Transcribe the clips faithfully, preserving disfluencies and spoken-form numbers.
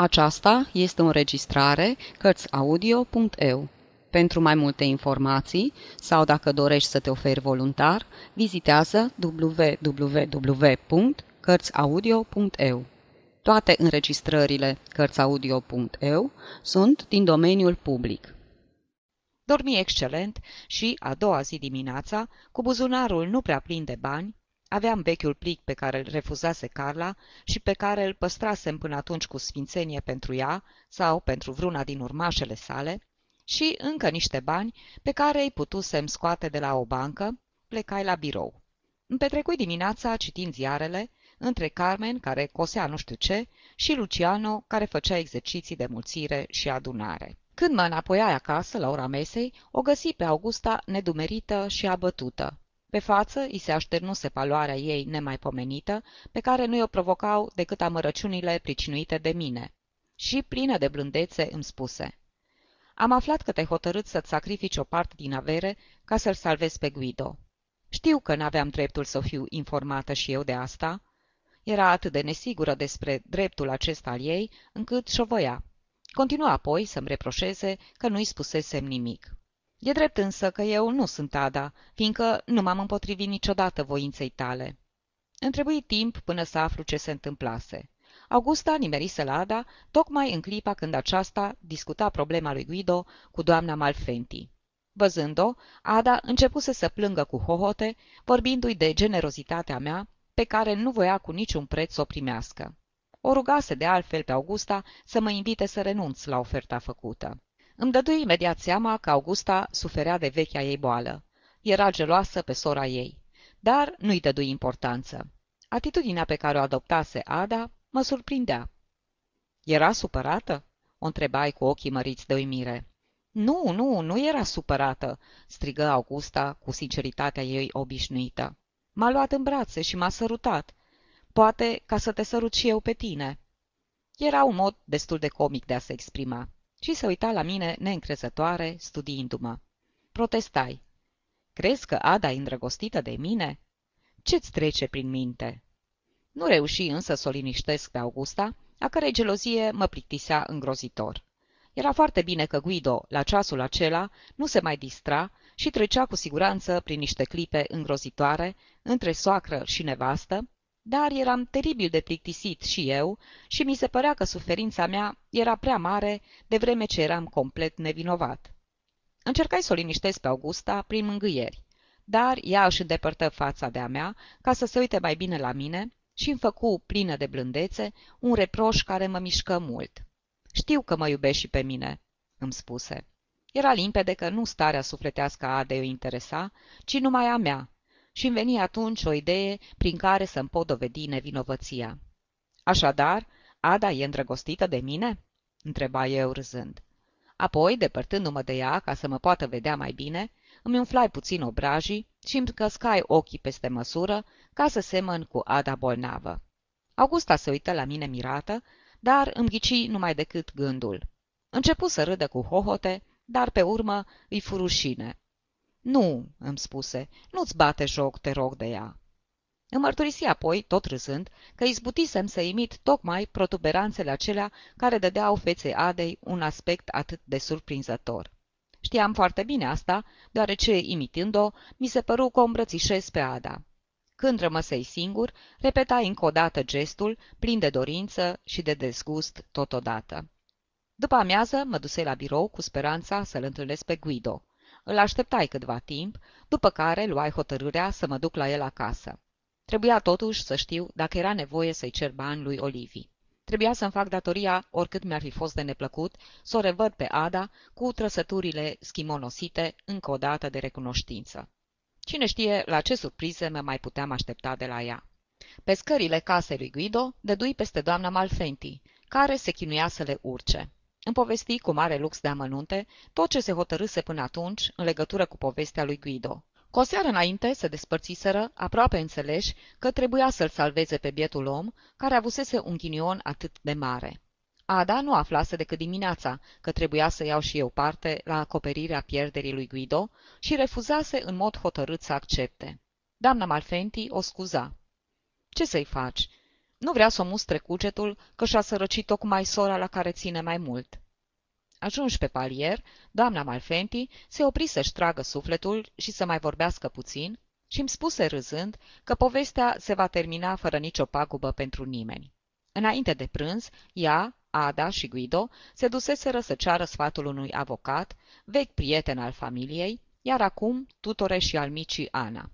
Aceasta este o înregistrare cărți audio punct e u. Pentru mai multe informații sau dacă dorești să te oferi voluntar, vizitează w w w punct cărți audio punct e u. Toate înregistrările cărți audio punct e u sunt din domeniul public. Dormi excelent și, a doua zi dimineața, cu buzunarul nu prea plin de bani, aveam vechiul plic pe care îl refuzase Carla și pe care îl păstrasem până atunci cu sfințenie pentru ea sau pentru vreuna din urmașele sale, și încă niște bani pe care îi putusem scoate de la o bancă, plecai la birou. Îmi petrecui dimineața citind ziarele, între Carmen, care cosea nu știu ce, și Luciano, care făcea exerciții de mulțire și adunare. Când mă înapoiai acasă, la ora mesei, o găsi pe Augusta nedumerită și abătută. Pe față îi se așternuse paloarea ei nemaipomenită, pe care nu i-o provocau decât amărăciunile pricinuite de mine. Și, plină de blândețe, îmi spuse: "Am aflat că te-ai hotărât să-ți sacrifici o parte din avere ca să-l salvezi pe Guido. Știu că n-aveam dreptul să fiu informată și eu de asta." Era atât de nesigură despre dreptul acesta al ei, încât șovăia. Continua apoi să-mi reproșeze că nu-i spusesem nimic. E drept însă că eu nu sunt Ada, fiindcă nu m-am împotrivit niciodată voinței tale. Îmi trebuie timp până să aflu ce se întâmplase. Augusta nimerise la Ada tocmai în clipa când aceasta discuta problema lui Guido cu doamna Malfenti. Văzând-o, Ada începuse să plângă cu hohote, vorbindu-i de generozitatea mea, pe care nu voia cu niciun preț să o primească. O rugase de altfel pe Augusta să mă invite să renunț la oferta făcută. Îmi dădui imediat seama că Augusta suferea de vechea ei boală. Era geloasă pe sora ei, dar nu-i dădui importanță. Atitudinea pe care o adoptase Ada mă surprindea. Era supărată?" o întrebai cu ochii măriți de uimire. Nu, nu, nu era supărată," strigă Augusta cu sinceritatea ei obișnuită. M-a luat în brațe și m-a sărutat. Poate ca să te sărut și eu pe tine." Era un mod destul de comic de a se exprima. Și se uita la mine neîncrezătoare, studiindu-mă. Protestai. Crezi că Ada e îndrăgostită de mine? Ce-ți trece prin minte? Nu reuși însă să o liniștesc pe Augusta, a cărei gelozie mă plictisea îngrozitor. Era foarte bine că Guido, la ceasul acela, nu se mai distra și trecea cu siguranță prin niște clipe îngrozitoare între soacră și nevastă, dar eram teribil de plictisit și eu și mi se părea că suferința mea era prea mare, de vreme ce eram complet nevinovat. Încercai să o liniștesc pe Augusta prin mângâieri, dar ea își îndepărtă fața de-a mea ca să se uite mai bine la mine și îmi făcu, plină de blândețe, un reproș care mă mișcă mult. Știu că mă iubești și pe mine," îmi spuse. Era limpede că nu starea sufletească a Adei o interesa, ci numai a mea, și-mi veni atunci o idee prin care să-mi pot dovedi nevinovăția. Așadar, Ada e îndrăgostită de mine?" întreba eu râzând. Apoi, depărtându-mă de ea ca să mă poată vedea mai bine, îmi umflai puțin obrajii și îmi căscai ochii peste măsură ca să semăn cu Ada bolnavă. Augusta se uită la mine mirată, dar îmi ghici numai decât gândul. Începu să râdă cu hohote, dar pe urmă îi fu rușine. Nu," îmi spuse, nu-ți bate joc, te rog, de ea." Îmi mărturisi apoi, tot râzând, că izbutisem să imit tocmai protuberanțele acelea care dădeau feței Adei un aspect atât de surprinzător. Știam foarte bine asta, deoarece, imitând-o, mi se păru că o îmbrățișez pe Ada. Când rămăsei singur, repetai încă o dată gestul, plin de dorință și de dezgust totodată. După amiază, mă dusei la birou cu speranța să-l întâlnesc pe Guido. Îl așteptai câtva timp, după care luai hotărârea să mă duc la el acasă. Trebuia totuși să știu dacă era nevoie să-i cer bani lui Olivii. Trebuia să-mi fac datoria, oricât mi-ar fi fost de neplăcut, să o revăd pe Ada cu trăsăturile schimonosite încă o dată de recunoștință. Cine știe la ce surprize mă mai puteam aștepta de la ea. Pe scările casei lui Guido dădui peste doamna Malfenti, care se chinuia să le urce. Îmi povesti cu mare lux de amănunte tot ce se hotărâse până atunci în legătură cu povestea lui Guido. Cu o seară înainte se despărțiseră, aproape înțeleși, că trebuia să-l salveze pe bietul om, care avusese un ghinion atât de mare. Ada nu aflase decât dimineața că trebuia să iau și eu parte la acoperirea pierderii lui Guido și refuzase în mod hotărât să accepte. Doamna Malfenti o scuza. Ce să-i faci? Nu vrea să o mustre cugetul că și-a sărăcit tocmai sora la care ține mai mult. Ajunși pe palier, doamna Malfenti se opri să-și tragă sufletul și să mai vorbească puțin și îmi spuse râzând că povestea se va termina fără nicio pagubă pentru nimeni. Înainte de prânz, ea, Ada și Guido se duseseră să ceară sfatul unui avocat, vechi prieten al familiei, iar acum tutore și al micii Ana.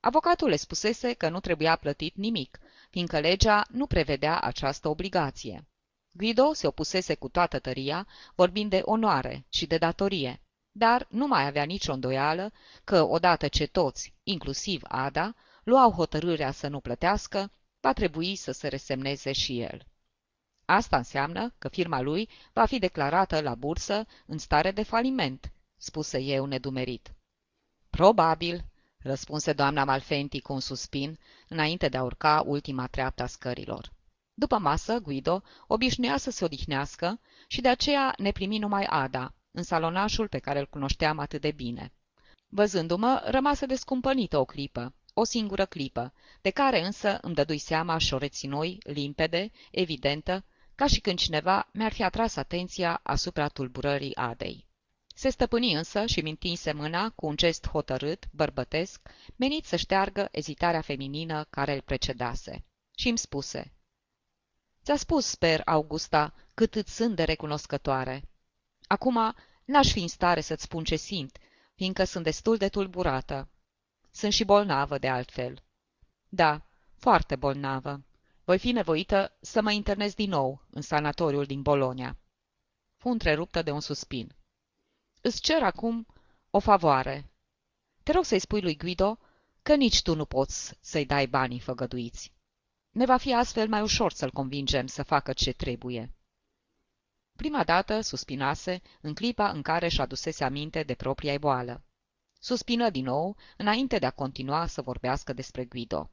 Avocatul le spusese că nu trebuia plătit nimic, fiindcă legea nu prevedea această obligație. Guido se opusese cu toată tăria, vorbind de onoare și de datorie, dar nu mai avea nicio îndoială că, odată ce toți, inclusiv Ada, luau hotărârea să nu plătească, va trebui să se resemneze și el. Asta înseamnă că firma lui va fi declarată la bursă în stare de faliment, spuse eu nedumerit. Probabil, răspunse doamna Malfenti cu un suspin, înainte de a urca ultima treaptă a scărilor. După masă, Guido obișnuia să se odihnească și de aceea ne primi numai Ada, în salonașul pe care îl cunoșteam atât de bine. Văzându-mă, rămase descumpănită o clipă, o singură clipă, de care însă îmi dădui seama și o reținui, limpede, evidentă, ca și când cineva mi-ar fi atras atenția asupra tulburării Adei. Se stăpâni însă și mi întinse mâna cu un gest hotărât, bărbătesc, menit să șteargă ezitarea feminină care îl precedase. Și îmi spuse: "Ți-a spus, sper, Augusta, cât îți sunt de recunoscătoare. Acum n-aș fi în stare să-ți spun ce simt, fiindcă sunt destul de tulburată. Sunt și bolnavă de altfel. Da, foarte bolnavă. Voi fi nevoită să mă internez din nou în sanatoriul din Bologna." Fu întreruptă de un suspin. "Îți cer acum o favoare. Te rog să-i spui lui Guido că nici tu nu poți să-i dai banii făgăduiți. Ne va fi astfel mai ușor să-l convingem să facă ce trebuie." Prima dată suspinase în clipa în care își adusese aminte de propria boală. Suspină din nou, înainte de a continua să vorbească despre Guido.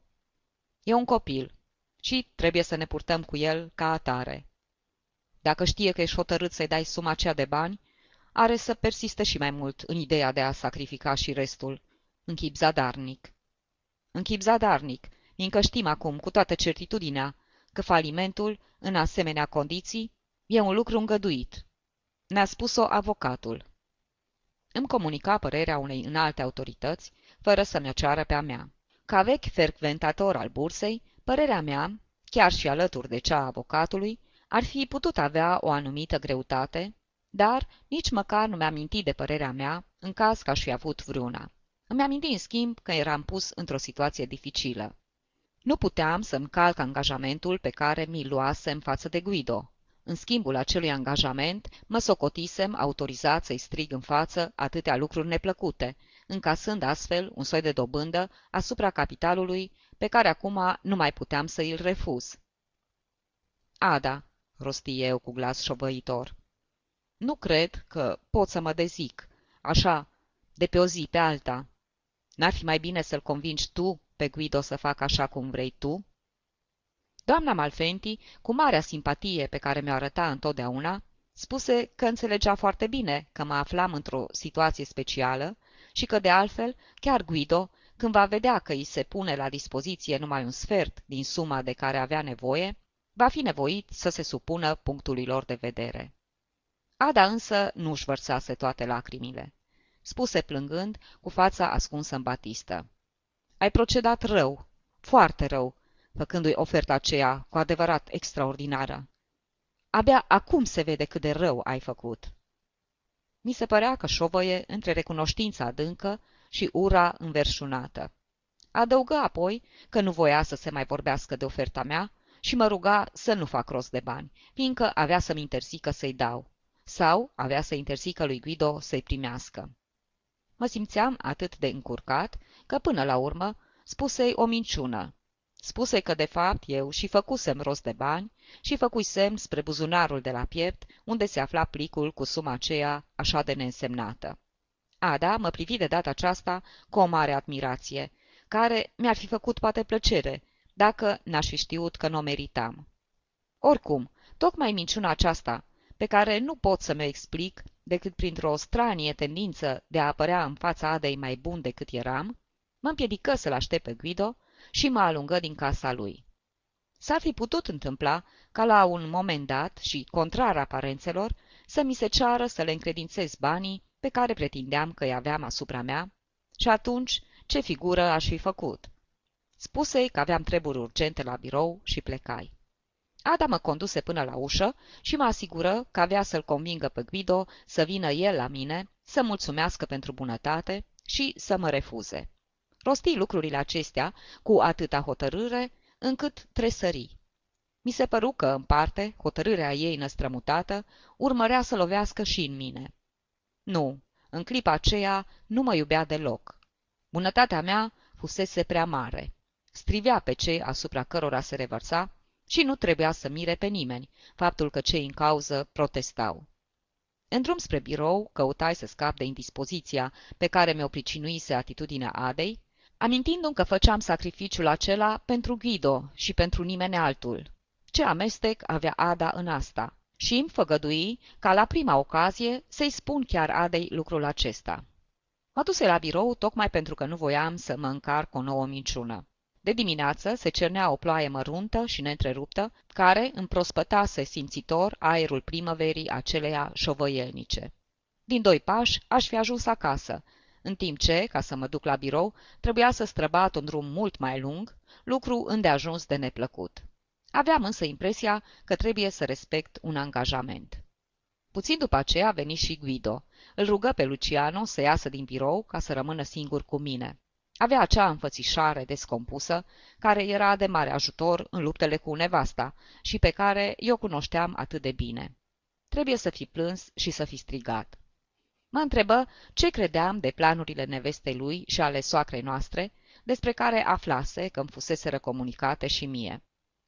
"E un copil și trebuie să ne purtăm cu el ca atare. Dacă știe că ești hotărât să-i dai suma aceea de bani, are să persiste și mai mult în ideea de a sacrifica și restul, în chip zadarnic. În chip zadarnic, fiindcă știm acum cu toată certitudinea că falimentul, în asemenea condiții, e un lucru îngăduit. Ne-a spus-o avocatul." Îmi comunica părerea unei înalte autorități, fără să-mi o ceară pe-a mea. Ca vechi ferventator al bursei, părerea mea, chiar și alături de cea a avocatului, ar fi putut avea o anumită greutate, dar nici măcar nu mi-am amintit de părerea mea, în caz că aș fi avut vreuna. Îmi aminti, în schimb, că eram pus într-o situație dificilă. Nu puteam să-mi calc angajamentul pe care mi-l luasem față de Guido. În schimbul acelui angajament, mă socotisem autorizat să-i strig în față atâtea lucruri neplăcute, încasând astfel un soi de dobândă asupra capitalului pe care acum nu mai puteam să îl refuz. "Ada," rosti eu cu glas șovăitor, nu cred că pot să mă dezic, așa, de pe o zi pe alta. N-ar fi mai bine să-l convingi tu pe Guido să facă așa cum vrei tu?" Doamna Malfenti, cu marea simpatie pe care mi-o arăta întotdeauna, spuse că înțelegea foarte bine că mă aflam într-o situație specială și că, de altfel, chiar Guido, când va vedea că îi se pune la dispoziție numai un sfert din suma de care avea nevoie, va fi nevoit să se supună punctului lor de vedere. Ada însă nu-și vărsase toate lacrimile. Spuse plângând, cu fața ascunsă în batistă: "Ai procedat rău, foarte rău, făcându-i oferta aceea cu adevărat extraordinară. Abia acum se vede cât de rău ai făcut." Mi se părea că șovăie între recunoștința adâncă și ura înverșunată. Adăugă apoi că nu voia să se mai vorbească de oferta mea și mă ruga să nu fac rost de bani, fiindcă avea să-mi interzică să-i dau, sau avea să interzică lui Guido să-i primească. Mă simțeam atât de încurcat că, până la urmă, spusei o minciună. Spuse că, de fapt, eu și făcusem rost de bani și făcuisem spre buzunarul de la piept, unde se afla plicul cu suma aceea așa de neînsemnată. Ada mă privi de data aceasta cu o mare admirație, care mi-ar fi făcut poate plăcere, dacă n-aș fi știut că n-o meritam. Oricum, tocmai minciuna aceasta, pe care nu pot să mi-o explic decât printr-o stranie tendință de a apărea în fața Adei mai bun decât eram, mă împiedică să-l aștept pe Guido și mă alungă din casa lui. S-ar fi putut întâmpla ca la un moment dat și, contrar aparențelor, să mi se ceară să le încredințez banii pe care pretindeam că-i aveam asupra mea și atunci ce figură aș fi făcut? Spuse-i că aveam treburi urgente la birou și plecai. Ada mă conduse până la ușă și mă asigură că avea să-l convingă pe Guido să vină el la mine, să mulțumească pentru bunătate și să mă refuze. Rosti lucrurile acestea cu atâta hotărâre încât tresări. Mi se păru că, în parte, hotărârea ei năstrămutată urmărea să lovească și în mine. Nu, în clipa aceea nu mă iubea deloc. Bunătatea mea fusese prea mare. Strivea pe cei asupra cărora se revărsa și nu trebuia să mire pe nimeni faptul că cei în cauză protestau. În drum spre birou, căutai să scap de indispoziția pe care mi-o pricinuise atitudinea Adei, amintindu-mi că făceam sacrificiul acela pentru Guido și pentru nimeni altul. Ce amestec avea Ada în asta și îmi făgădui ca la prima ocazie să-i spun chiar Adei lucrul acesta. Mă duse la birou tocmai pentru că nu voiam să mă încarc o nouă minciună. De dimineață se cernea o ploaie măruntă și neîntreruptă, care împrospătase simțitor aerul primăverii aceleia șovăielnice. Din doi pași aș fi ajuns acasă, în timp ce, ca să mă duc la birou, trebuia să străbat un drum mult mai lung, lucru îndeajuns de neplăcut. Aveam însă impresia că trebuie să respect un angajament. Puțin după aceea veni și Guido. Îl rugă pe Luciano să iasă din birou ca să rămână singur cu mine. Avea acea înfățișare descompusă, care era de mare ajutor în luptele cu nevasta și pe care eu cunoșteam atât de bine. Trebuie să fi plâns și să fi strigat. Mă întrebă ce credeam de planurile nevestei lui și ale soacrei noastre, despre care aflase că îmi fuseseră comunicate și mie.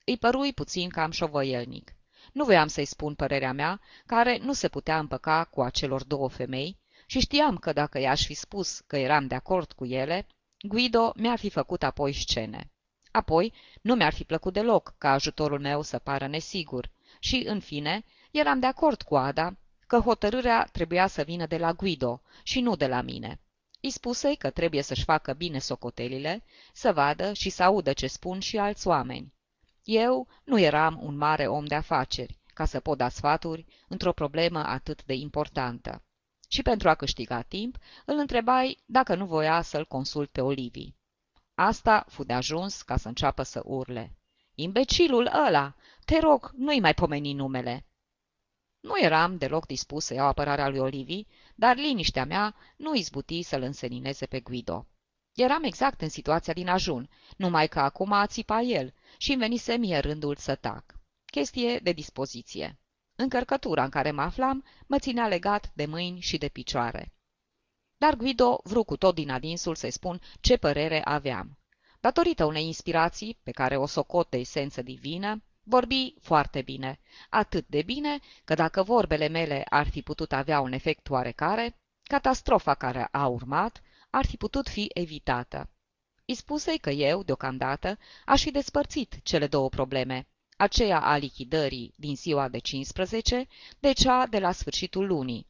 Îi părui puțin cam șovăielnic. Nu voiam să-i spun părerea mea, care nu se putea împăca cu acelor două femei, și știam că dacă i-aș fi spus că eram de acord cu ele, Guido mi-ar fi făcut apoi scene. Apoi, nu mi-ar fi plăcut deloc ca ajutorul meu să pară nesigur și, în fine, eram de acord cu Ada că hotărârea trebuia să vină de la Guido și nu de la mine. Îi spusei că trebuie să-și facă bine socotelile, să vadă și să audă ce spun și alți oameni. Eu nu eram un mare om de afaceri, ca să pot da sfaturi într-o problemă atât de importantă. Și pentru a câștiga timp, îl întrebai dacă nu voia să-l consult pe Olivii. Asta fu de ajuns ca să înceapă să urle. Imbecilul ăla! Te rog, nu-i mai pomeni numele! Nu eram deloc dispus să iau apărarea lui Olivii, dar liniștea mea nu izbuti să-l însenineze pe Guido. Eram exact în situația din ajun, numai că acum a țipa el și-mi venise mie rândul să tac. Chestie de dispoziție. Încărcătura în care mă aflam mă ținea legat de mâini și de picioare. Dar Guido vru cu tot din adinsul să-i spun ce părere aveam. Datorită unei inspirații, pe care o socot de esență divină, vorbi foarte bine, atât de bine că dacă vorbele mele ar fi putut avea un efect oarecare, catastrofa care a urmat ar fi putut fi evitată. Îi spusei că eu, deocamdată, aș fi despărțit cele două probleme, aceea a lichidării din ziua de cincisprezece, de cea de la sfârșitul lunii.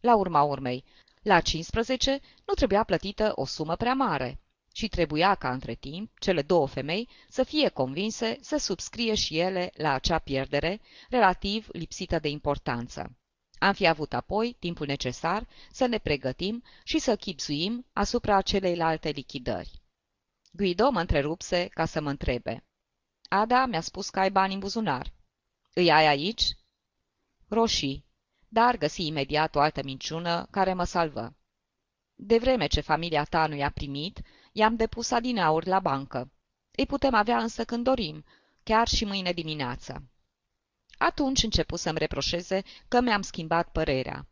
La urma urmei, la cincisprezece nu trebuia plătită o sumă prea mare și trebuia ca între timp cele două femei să fie convinse să subscrie și ele la acea pierdere relativ lipsită de importanță. Am fi avut apoi timpul necesar să ne pregătim și să chibzuim asupra celeilalte lichidări. Guido mă întrerupse ca să mă întrebe. Ada mi-a spus că ai bani în buzunar. Îi ai aici? Roșii, dar găsi imediat o altă minciună care mă salvă. De vreme ce familia ta nu i-a primit, i-am depus adineauri la bancă. Îi putem avea însă când dorim, chiar și mâine dimineață. Atunci începu să-mi reproșeze că mi-am schimbat părerea.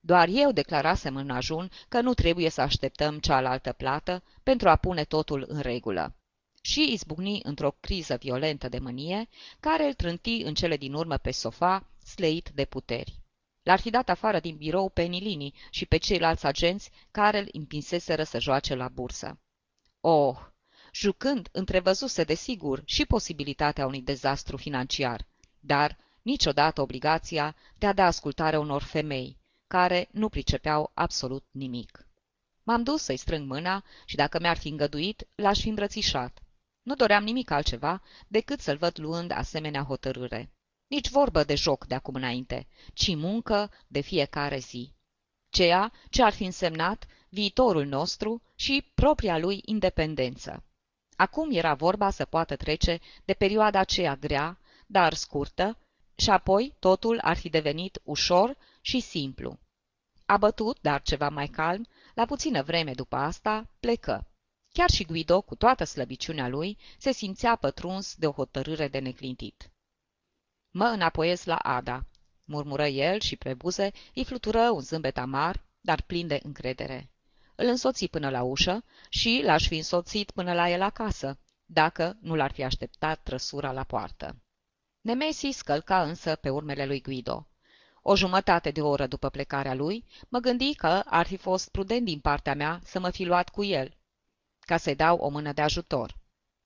Doar eu declarasem în ajun că nu trebuie să așteptăm cealaltă plată pentru a pune totul în regulă. Și izbucni într-o criză violentă de mânie, care îl trânti în cele din urmă pe sofa, sleit de puteri. L-ar fi dat afară din birou pe Nilini și pe ceilalți agenți care îl împinseseră să joace la bursă. Oh, jucând, întrevăzuse desigur și posibilitatea unui dezastru financiar, dar niciodată obligația de a da ascultare unor femei, care nu pricepeau absolut nimic. M-am dus să-i strâng mâna și, dacă mi-ar fi îngăduit, l-aș fi îmbrățișat. Nu doream nimic altceva decât să-l văd luând asemenea hotărâre. Nici vorbă de joc de acum înainte, ci muncă de fiecare zi. Ceea ce ar fi însemnat viitorul nostru și propria lui independență. Acum era vorba să poată trece de perioada aceea grea, dar scurtă, și apoi totul ar fi devenit ușor și simplu. Abătut, dar ceva mai calm, la puțină vreme după asta, plecă. Chiar și Guido, cu toată slăbiciunea lui, se simțea pătruns de o hotărâre de neclintit. Mă înapoiez la Ada, murmură el și pe buze îi flutură un zâmbet amar, dar plin de încredere. Îl însoți până la ușă și l-aș fi însoțit până la el acasă, dacă nu l-ar fi așteptat trăsura la poartă. Nemesi scălca însă pe urmele lui Guido. O jumătate de oră după plecarea lui, mă gândi că ar fi fost prudent din partea mea să mă fi luat cu el, ca să-i dau o mână de ajutor.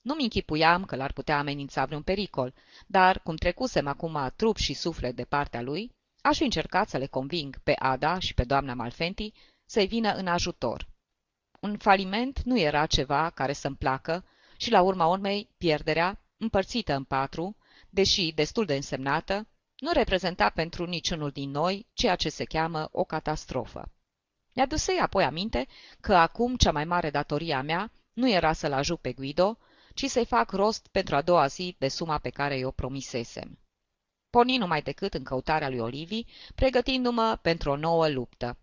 Nu-mi închipuiam că l-ar putea amenința vreun pericol, dar, cum trecusem acum trup și suflet de partea lui, aș fi încercat să le conving pe Ada și pe doamna Malfenti să-i vină în ajutor. Un faliment nu era ceva care să-mi placă și, la urma urmei, pierderea, împărțită în patru, deși destul de însemnată, nu reprezenta pentru niciunul din noi ceea ce se cheamă o catastrofă. Mi-adusei apoi aminte că acum cea mai mare datorie a mea nu era să-l ajut pe Guido, ci să-i fac rost pentru a doua zi de suma pe care i-o promisesem. Porni numai decât în căutarea lui Olivii, pregătindu-mă pentru o nouă luptă.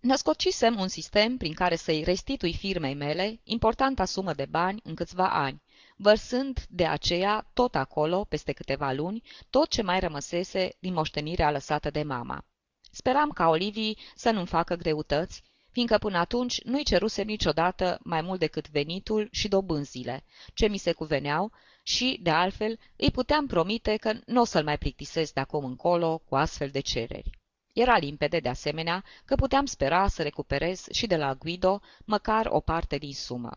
Născocisem un sistem prin care să-i restitui firmei mele importanta sumă de bani în câțiva ani, vărsând de aceea tot acolo, peste câteva luni, tot ce mai rămăsese din moștenirea lăsată de mama. Speram ca Olivii să nu-mi facă greutăți, fiindcă până atunci nu-i cerusem niciodată mai mult decât venitul și dobânzile, ce mi se cuveneau și, de altfel, îi puteam promite că nu o să-l mai plictisesc de acum încolo cu astfel de cereri. Era limpede, de asemenea, că puteam spera să recuperez și de la Guido măcar o parte din sumă.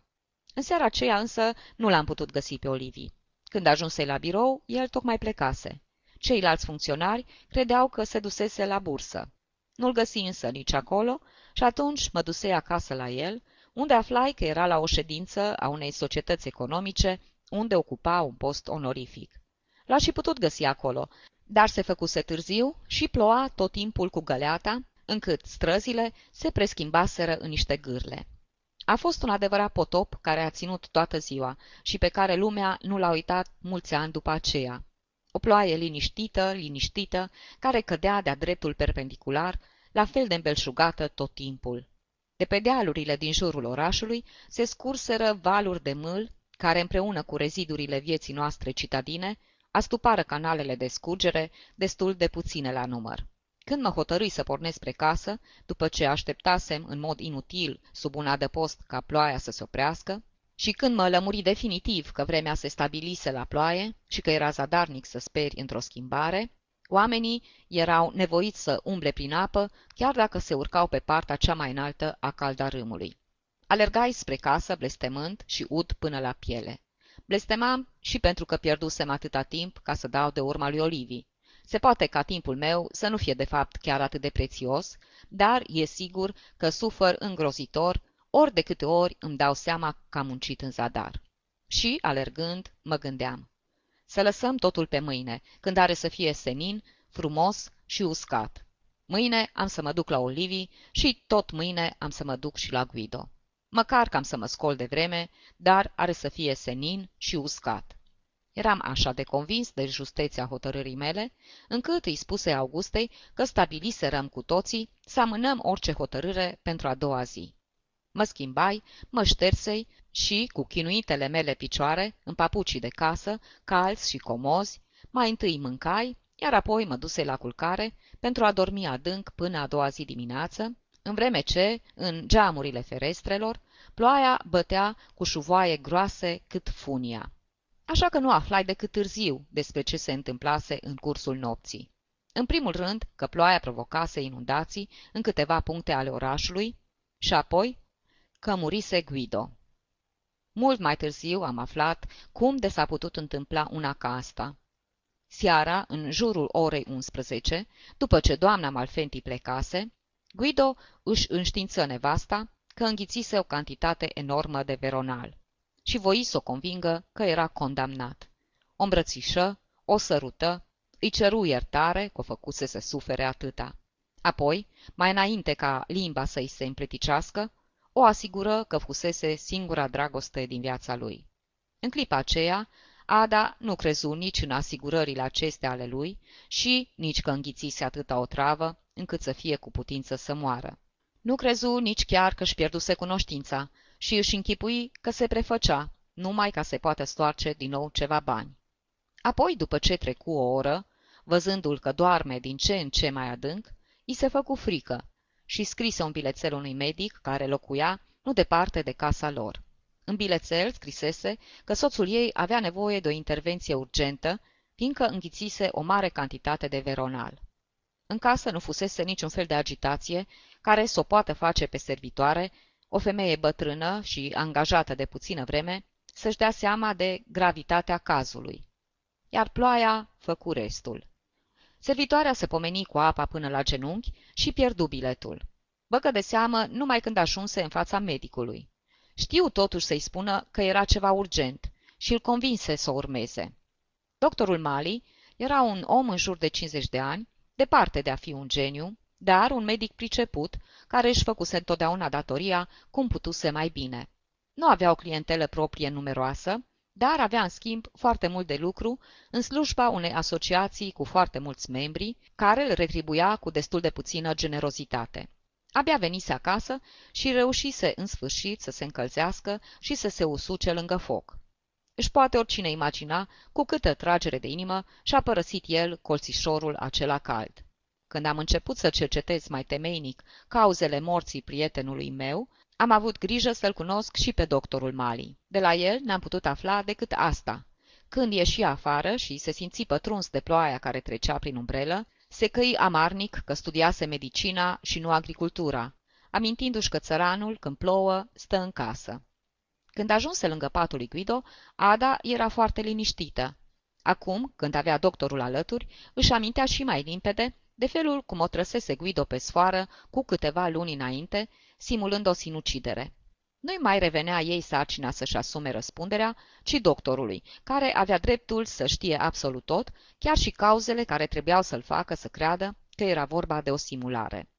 În seara aceea însă nu l-am putut găsi pe Olivii. Când ajunsei la birou, el tocmai plecase. Ceilalți funcționari credeau că se dusese la bursă. Nu-l găsi însă nici acolo și atunci mă dusei acasă la el, unde aflai că era la o ședință a unei societăți economice, unde ocupa un post onorific. L-aș fi putut găsi acolo, dar se făcuse târziu și ploua tot timpul cu găleata, încât străzile se preschimbaseră în niște gârle. A fost un adevărat potop care a ținut toată ziua și pe care lumea nu l-a uitat mulți ani după aceea. O ploaie liniștită, liniștită, care cădea de-a dreptul perpendicular, la fel de îmbelșugată tot timpul. De pe dealurile din jurul orașului se scurseră valuri de mâl, care împreună cu rezidurile vieții noastre citadine, astupară canalele de scurgere, destul de puține la număr. Când mă hotărâi să pornesc spre casă, după ce așteptasem în mod inutil sub un adăpost ca ploaia să se oprească, și când mă lămuri definitiv că vremea se stabilise la ploaie și că era zadarnic să speri într-o schimbare, oamenii erau nevoiți să umble prin apă, chiar dacă se urcau pe partea cea mai înaltă a caldarâmului. Alergai spre casă blestemând și ud până la piele. Blestemam și pentru că pierdusem atâta timp ca să dau de urma lui Olivii. Se poate ca timpul meu să nu fie de fapt chiar atât de prețios, dar e sigur că sufăr îngrozitor ori de câte ori îmi dau seama că am muncit în zadar. Și, alergând, mă gândeam. Să lăsăm totul pe mâine, când are să fie senin, frumos și uscat. Mâine am să mă duc la Olivii și tot mâine am să mă duc și la Guido. Măcar că am să mă scol de vreme, dar are să fie senin și uscat. Eram așa de convins de justeția hotărârii mele, încât îi spuse Augustei că stabiliserăm cu toții să amânăm orice hotărâre pentru a doua zi. Mă schimbai, mă ștersei și, cu chinuitele mele picioare, în papucii de casă, calzi și comozi, mai întâi mâncai, iar apoi mă dusei la culcare pentru a dormi adânc până a doua zi dimineață, în vreme ce, în geamurile ferestrelor, ploaia bătea cu șuvoaie groase cât funia. Așa că nu aflai decât târziu despre ce se întâmplase în cursul nopții. În primul rând că ploaia provocase inundații în câteva puncte ale orașului și apoi că murise Guido. Mult mai târziu am aflat cum de s-a putut întâmpla una ca asta. Seara, în jurul orei unsprezece, după ce doamna Malfenti plecase, Guido își înștiință nevasta că înghițise o cantitate enormă de veronal. și voi să o convingă că era condamnat. O îmbrățișă, o sărută, îi ceru iertare că o făcuse să sufere atâta. Apoi, mai înainte ca limba să-i se împleticească, o asigură că fusese singura dragoste din viața lui. În clipa aceea, Ada nu crezu nici în asigurările acestea ale lui și nici că înghițise atâta otravă încât să fie cu putință să moară. Nu crezu nici chiar că își pierduse cunoștința și își închipui că se prefăcea, numai ca să poată stoarce din nou ceva bani. Apoi, după ce trecu o oră, văzându-l că doarme din ce în ce mai adânc, i se făcu frică și scrise un bilețel unui medic care locuia nu departe de casa lor. În bilețel scrisese că soțul ei avea nevoie de o intervenție urgentă, fiindcă înghițise o mare cantitate de veronal. În casă nu fusese niciun fel de agitație care s-o poată face pe servitoare, o femeie bătrână și angajată de puțină vreme, să-și dea seama de gravitatea cazului. Iar ploaia făcu restul. Servitoarea se pomeni cu apa până la genunchi și pierdu biletul. Băgă de seamă numai când ajunse în fața medicului. Știu totuși să-i spună că era ceva urgent și îl convinse să o urmeze. Doctorul Mali era un om în jur de cincizeci de ani, departe de a fi un geniu, dar un medic priceput care își făcuse întotdeauna datoria cum putuse mai bine. Nu avea o clientelă proprie numeroasă, dar avea în schimb foarte mult de lucru în slujba unei asociații cu foarte mulți membri, care îl retribuia cu destul de puțină generozitate. Abia venise acasă și reușise în sfârșit să se încălzească și să se usuce lângă foc. Își poate oricine imagina cu câtă tragere de inimă și-a părăsit el colțișorul acela cald. Când am început să cercetez mai temeinic cauzele morții prietenului meu, am avut grijă să-l cunosc și pe doctorul Mali. De la el n-am putut afla decât asta. Când ieși afară și se simți pătruns de ploaia care trecea prin umbrelă, se căi amarnic că studiase medicina și nu agricultura, amintindu-și că țăranul, când plouă, stă în casă. Când ajunse lângă patul lui Guido, Ada era foarte liniștită. Acum, când avea doctorul alături, își amintea și mai limpede de felul cum o trăsese Guido pe sfoară cu câteva luni înainte, simulând o sinucidere. Nu-i mai revenea ei sarcina să-și asume răspunderea, ci doctorului, care avea dreptul să știe absolut tot, chiar și cauzele care trebuiau să-l facă să creadă că era vorba de o simulare.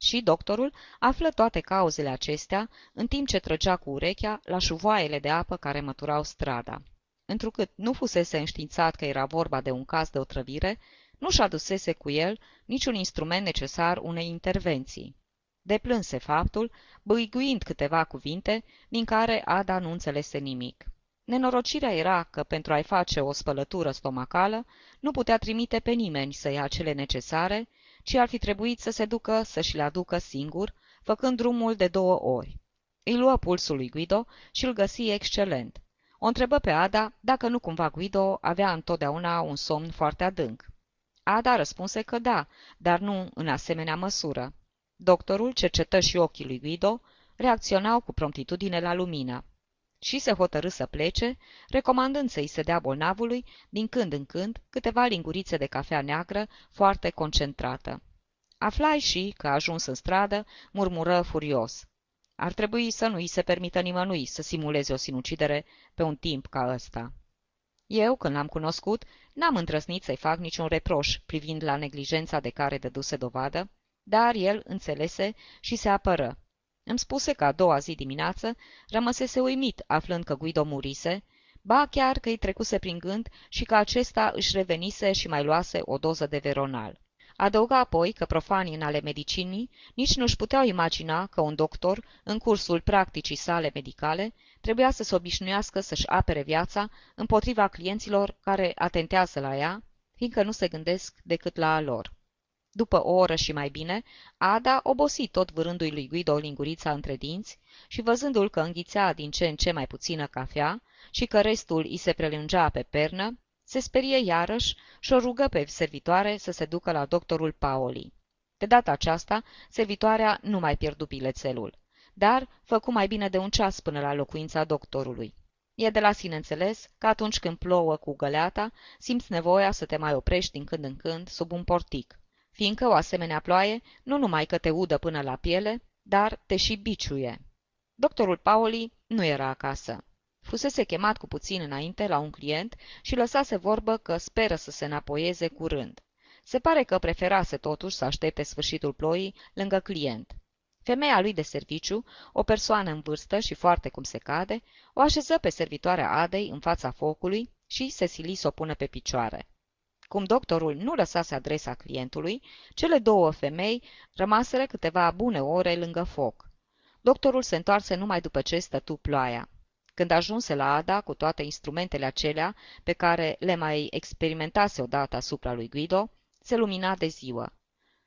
Și doctorul află toate cauzele acestea, în timp ce trăgea cu urechea la șuvoaiele de apă care măturau strada. Întrucât nu fusese înștiințat că era vorba de un caz de otrăvire, nu-și adusese cu el niciun instrument necesar unei intervenții. Deplânse faptul, bâiguind câteva cuvinte, din care Ada nu înțelese nimic. Nenorocirea era că, pentru a-i face o spălătură stomacală, nu putea trimite pe nimeni să ia cele necesare, ci ar fi trebuit să se ducă să-și le aducă singur, făcând drumul de două ori. Îi luă pulsul lui Guido și îl găsi excelent. O întrebă pe Ada dacă nu cumva Guido avea întotdeauna un somn foarte adânc. Ada răspunse că da, dar nu în asemenea măsură. Doctorul cercetă și ochii lui Guido, reacționau cu promptitudine la lumină. Și se hotărî să plece, recomandând să-i se dea bolnavului, din când în când, câteva lingurițe de cafea neagră, foarte concentrată. Aflai și că, ajuns în stradă, murmură furios. Ar trebui să nu îi se permită nimănui să simuleze o sinucidere pe un timp ca ăsta. Eu, când l-am cunoscut, n-am îndrăznit să-i fac niciun reproș privind la neglijența de care dăduse dovadă, dar el înțelese și se apără. Îmi spuse că a doua zi dimineață rămăsese uimit aflând că Guido murise, ba chiar că îi trecuse prin gând și că acesta își revenise și mai luase o doză de veronal. Adăuga apoi că profanii în ale medicinii nici nu-și puteau imagina că un doctor, în cursul practicii sale medicale, trebuia să se obișnuiască să-și apere viața împotriva clienților care atentează la ea, fiindcă nu se gândesc decât la a lor. După o oră și mai bine, Ada obosi tot vârându-i lui Guido lingurița între dinți și văzându-l că înghițea din ce în ce mai puțină cafea și că restul îi se prelungea pe pernă, se sperie iarăși și o rugă pe servitoare să se ducă la doctorul Paoli. De data aceasta, servitoarea nu mai pierdu bilețelul, dar făcu mai bine de un ceas până la locuința doctorului. E de la sine înțeles că atunci când plouă cu găleata, simți nevoia să te mai oprești din când în când sub un portic, fiindcă o asemenea ploaie nu numai că te udă până la piele, dar te și biciuie. Doctorul Paoli nu era acasă. Fusese chemat cu puțin înainte la un client și lăsase vorbă că speră să se înapoieze curând. Se pare că preferase totuși să aștepte sfârșitul ploii lângă client. Femeia lui de serviciu, o persoană în vârstă și foarte cum se cade, o așeză pe servitoarea Adei în fața focului și se sili să o pună pe picioare. Cum doctorul nu lăsase adresa clientului, cele două femei rămaseră câteva bune ore lângă foc. Doctorul se întoarse numai după ce stătu ploaia. Când ajunse la Ada cu toate instrumentele acelea pe care le mai experimentase odată asupra lui Guido, se lumina de ziua.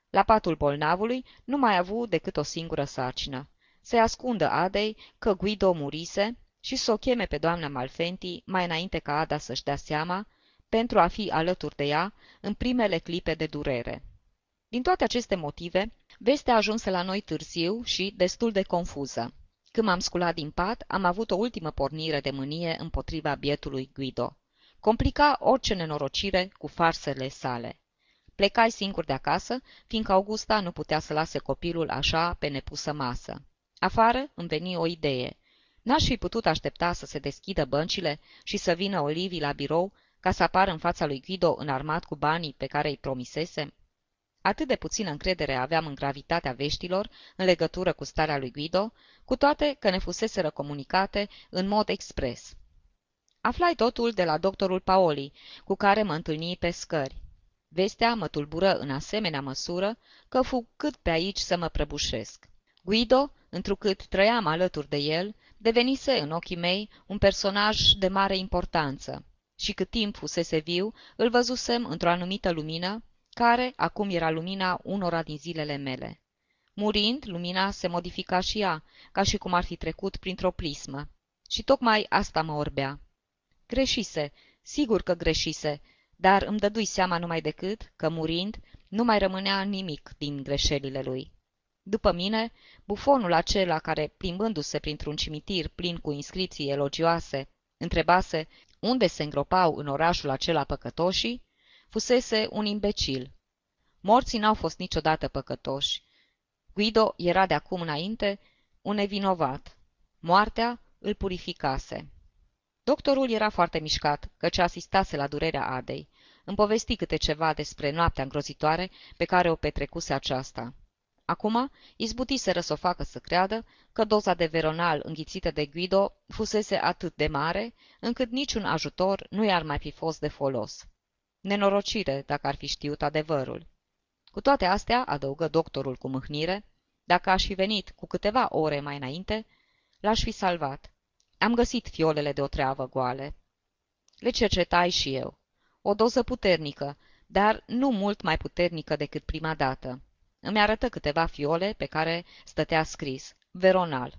La patul bolnavului nu mai avu decât o singură sarcină, să-i ascundă Adei că Guido murise și să o cheme pe doamna Malfenti mai înainte ca Ada să-și dea seama, pentru a fi alături de ea în primele clipe de durere. Din toate aceste motive, vestea ajunse la noi târziu și destul de confuză. Când m-am sculat din pat, am avut o ultimă pornire de mânie împotriva bietului Guido. Complica orice nenorocire cu farsele sale. Plecai singur de acasă, fiindcă Augusta nu putea să lase copilul așa pe nepusă masă. Afară îmi veni o idee. N-aș fi putut aștepta să se deschidă băncile și să vină Olivii la birou ca să apară în fața lui Guido înarmat cu banii pe care îi promisese? Atât de puțină încredere aveam în gravitatea veștilor în legătură cu starea lui Guido, cu toate că ne fuseseră comunicate în mod expres. Aflai totul de la doctorul Paoli, cu care mă întâlni pe scări. Vestea mă tulbură în asemenea măsură că fu cât pe aici să mă prăbușesc. Guido, întrucât trăiam alături de el, devenise în ochii mei un personaj de mare importanță și cât timp fusese viu, îl văzusem într-o anumită lumină, care acum era lumina unora din zilele mele. Murind, lumina se modifica și ea, ca și cum ar fi trecut printr-o prismă. Și tocmai asta mă orbea. Greșise, sigur că greșise, dar îmi dădui seama numai decât că, murind, nu mai rămânea nimic din greșelile lui. După mine, bufonul acela care, plimbându-se printr-un cimitir plin cu inscripții elogioase, întrebase unde se îngropau în orașul acela păcătoșii, fusese un imbecil. Morții n-au fost niciodată păcătoși. Guido era de acum înainte un nevinovat. Moartea îl purificase. Doctorul era foarte mișcat, căci asistase la durerea Adei. Îmi povesti câte ceva despre noaptea îngrozitoare pe care o petrecuse aceasta. Acum izbutiseră să o facă să creadă că doza de veronal înghițită de Guido fusese atât de mare, încât niciun ajutor nu i-ar mai fi fost de folos. Nenorocire, dacă ar fi știut adevărul. Cu toate astea, adăugă doctorul cu mâhnire, dacă aș fi venit cu câteva ore mai înainte, l-aș fi salvat. Am găsit fiolele de otreavă goale. Le cercetai și eu. O doză puternică, dar nu mult mai puternică decât prima dată. Îmi arătă câteva fiole pe care stătea scris veronal.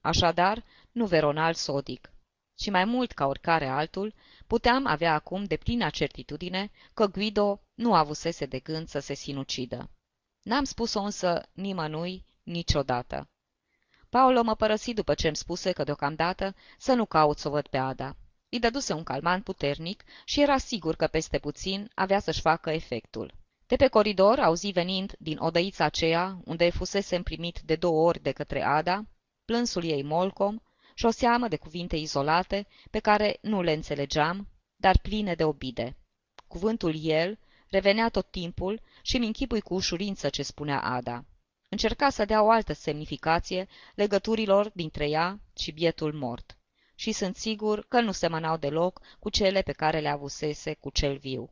Așadar, nu veronal sodic. Și mai mult ca oricare altul, puteam avea acum deplina certitudine că Guido nu avusese de gând să se sinucidă. N-am spus-o însă nimănui niciodată. Paolo mă părăsi după ce îmi spuse că deocamdată să nu caut să o văd pe Ada. Îi dăduse un calmant puternic și era sigur că peste puțin avea să-și facă efectul. De pe coridor auzi venind din odăița aceea, unde fusese primit de două ori de către Ada, plânsul ei molcom și o seamă de cuvinte izolate, pe care nu le înțelegeam, dar pline de obide. Cuvântul el revenea tot timpul și îmi închipui cu ușurință ce spunea Ada. Încerca să dea o altă semnificație legăturilor dintre ea și bietul mort, și sunt sigur că nu semănau deloc cu cele pe care le avusese cu cel viu.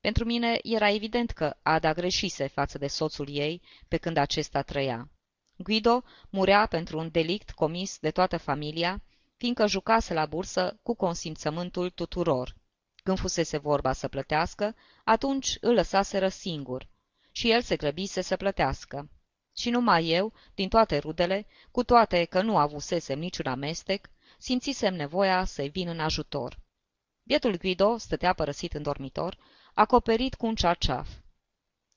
Pentru mine era evident că Ada greșise față de soțul ei pe când acesta trăia. Guido murea pentru un delict comis de toată familia, fiindcă jucase la bursă cu consimțământul tuturor. Când fusese vorba să plătească, atunci îl lăsaseră singur și el se grăbise să plătească. Și numai eu, din toate rudele, cu toate că nu avusesem niciun amestec, simțisem nevoia să-i vin în ajutor. Bietul Guido stătea părăsit în dormitor, acoperit cu un cearceaf.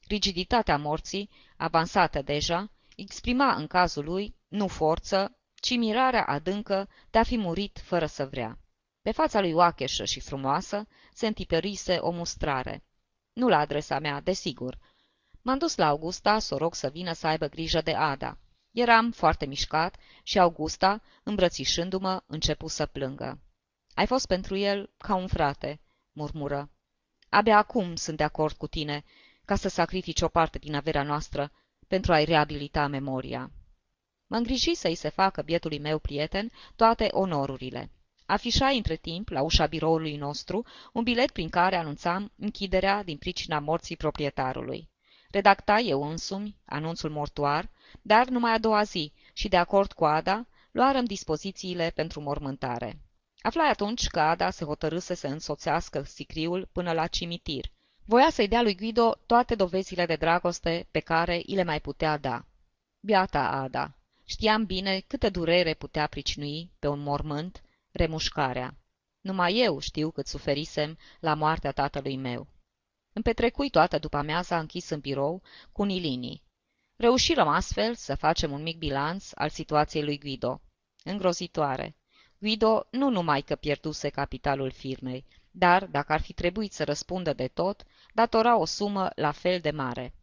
Rigiditatea morții, avansată deja, exprima în cazul lui nu forță, ci mirarea adâncă de a fi murit fără să vrea. Pe fața lui oacheșă și frumoasă se întipărise o mustrare. Nu la adresa mea, desigur. M-am dus la Augusta să o rog să vină să aibă grijă de Ada. Eram foarte mișcat și Augusta, îmbrățișându-mă, începu să plângă. Ai fost pentru el ca un frate," murmură. Abia acum sunt de acord cu tine, ca să sacrifici o parte din averea noastră pentru a-i reabilita memoria." Mă îngriji să-i se facă bietului meu prieten toate onorurile. Afișai între timp, la ușa biroului nostru, un bilet prin care anunțam închiderea din pricina morții proprietarului. Redacta eu însumi anunțul mortuar, dar numai a doua zi și, de acord cu Ada, luarăm dispozițiile pentru mormântare. Aflai atunci că Ada se hotărâse să însoțească sicriul până la cimitir. Voia să-i dea lui Guido toate dovezile de dragoste pe care i le mai putea da. Biata Ada! Știam bine câtă durere putea pricinui pe un mormânt remușcarea. Numai eu știu cât suferisem la moartea tatălui meu. Îmi petrecui toată după-amiaza închis în birou cu Nilini. Reușirăm astfel să facem un mic bilanț al situației lui Guido. Îngrozitoare! Guido nu numai că pierduse capitalul firmei, dar, dacă ar fi trebuit să răspundă de tot, datora o sumă la fel de mare.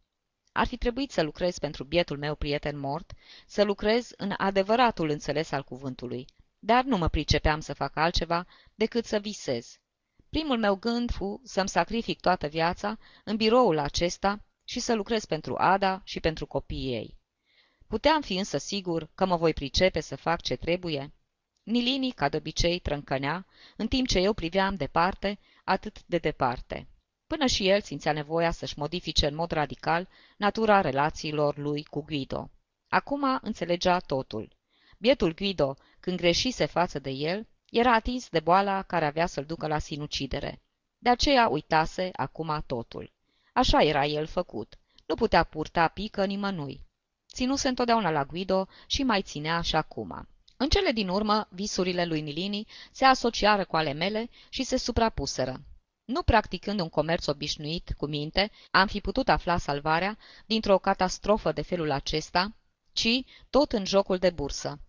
Ar fi trebuit să lucrez pentru bietul meu prieten mort, să lucrez în adevăratul înțeles al cuvântului, dar nu mă pricepeam să fac altceva decât să visez. Primul meu gând fu să-mi sacrific toată viața în biroul acesta și să lucrez pentru Ada și pentru copiii ei. Puteam fi însă sigur că mă voi pricepe să fac ce trebuie? Nilini, ca de obicei, trâncănea, în timp ce eu priveam departe, atât de departe. Până și el simțea nevoia să-și modifice în mod radical natura relațiilor lui cu Guido. Acum înțelegea totul. Bietul Guido, când greșise față de el, era atins de boala care avea să-l ducă la sinucidere. De aceea uitase acum totul. Așa era el făcut. Nu putea purta pică nimănui. Ținuse întotdeauna la Guido și mai ținea și acum. În cele din urmă, visurile lui Nilini se asociară cu ale mele și se suprapuseră. Nu practicând un comerț obișnuit cu minte, am fi putut afla salvarea dintr-o catastrofă de felul acesta, ci tot în jocul de bursă.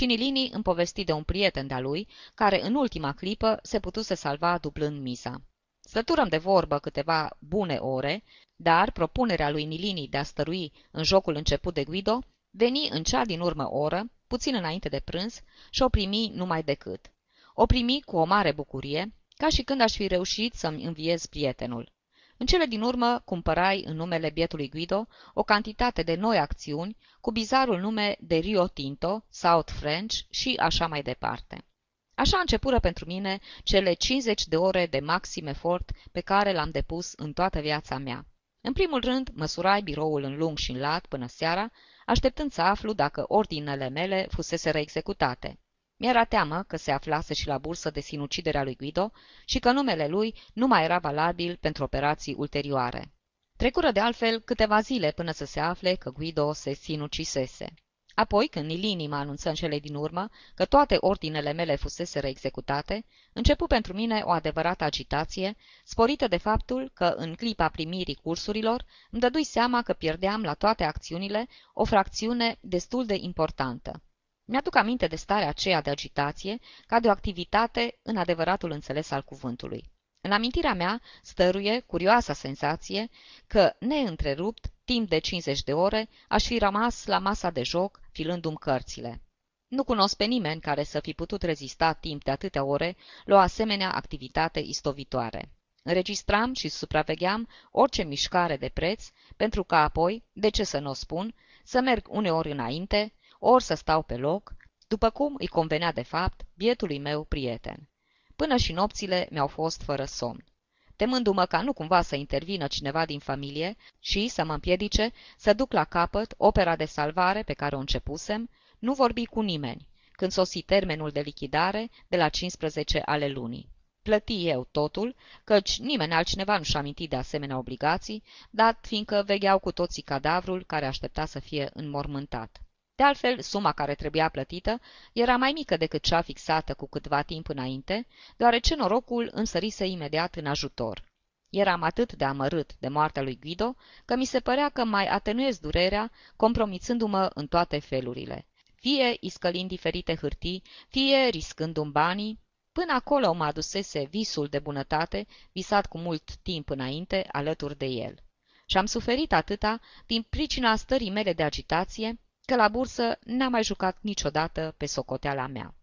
Nilini îmi povesti de un prieten de-a lui, care în ultima clipă se putuse salva dublând miza. Stăturăm de vorbă câteva bune ore, dar propunerea lui Nilini de a stărui în jocul început de Guido veni în cea din urmă oră, puțin înainte de prânz, și o primi numai decât. O primi cu o mare bucurie, ca și când aș fi reușit să-mi înviez prietenul. În cele din urmă cumpărai în numele bietului Guido o cantitate de noi acțiuni cu bizarul nume de Rio Tinto, South French și așa mai departe. Așa începură pentru mine cele cincizeci de ore de maxim efort pe care l-am depus în toată viața mea. În primul rând, măsurai biroul în lung și în lat până seara, așteptând să aflu dacă ordinele mele fuseseră executate. Mi-era teamă că se aflase și la bursă de sinuciderea lui Guido și că numele lui nu mai era valabil pentru operații ulterioare. Trecură de altfel câteva zile până să se afle că Guido se sinucisese. Apoi, când Nilini mă anunță în cele din urmă că toate ordinele mele fuseseră executate, începu pentru mine o adevărată agitație, sporită de faptul că, în clipa primirii cursurilor, îmi dădui seama că pierdeam la toate acțiunile o fracțiune destul de importantă. Mi-aduc aminte de starea aceea de agitație ca de o activitate în adevăratul înțeles al cuvântului. În amintirea mea stăruie curioasa senzație că, neîntrerupt, timp de cincizeci de ore, aș fi rămas la masa de joc, filându-mi cărțile. Nu cunosc pe nimeni care să fi putut rezista timp de atâtea ore la o asemenea activitate istovitoare. Înregistram și supravegheam orice mișcare de preț, pentru că apoi, de ce să nu o spun, să merg uneori înainte, ori să stau pe loc, după cum îi convenea de fapt bietului meu prieten. Până și nopțile mi-au fost fără somn, temându-mă ca nu cumva să intervină cineva din familie și să mă împiedice să duc la capăt opera de salvare pe care o începusem. Nu vorbi cu nimeni când sosi termenul de lichidare de la cincisprezece ale lunii. Plăti eu totul, căci nimeni altcineva nu-și aminti de asemenea obligații, dat fiindcă vegheau cu toții cadavrul care aștepta să fie înmormântat. De altfel, suma care trebuia plătită era mai mică decât cea fixată cu câtva timp înainte, deoarece norocul însărise imediat în ajutor. Eram atât de amărât de moartea lui Guido, că mi se părea că mai atenuez durerea, compromițându-mă în toate felurile, fie iscălind diferite hârtii, fie riscându-mi banii. Până acolo mă adusese visul de bunătate, visat cu mult timp înainte, alături de el. Și-am suferit atâta din pricina stării mele de agitație, că la bursă n-am mai jucat niciodată pe socoteala mea.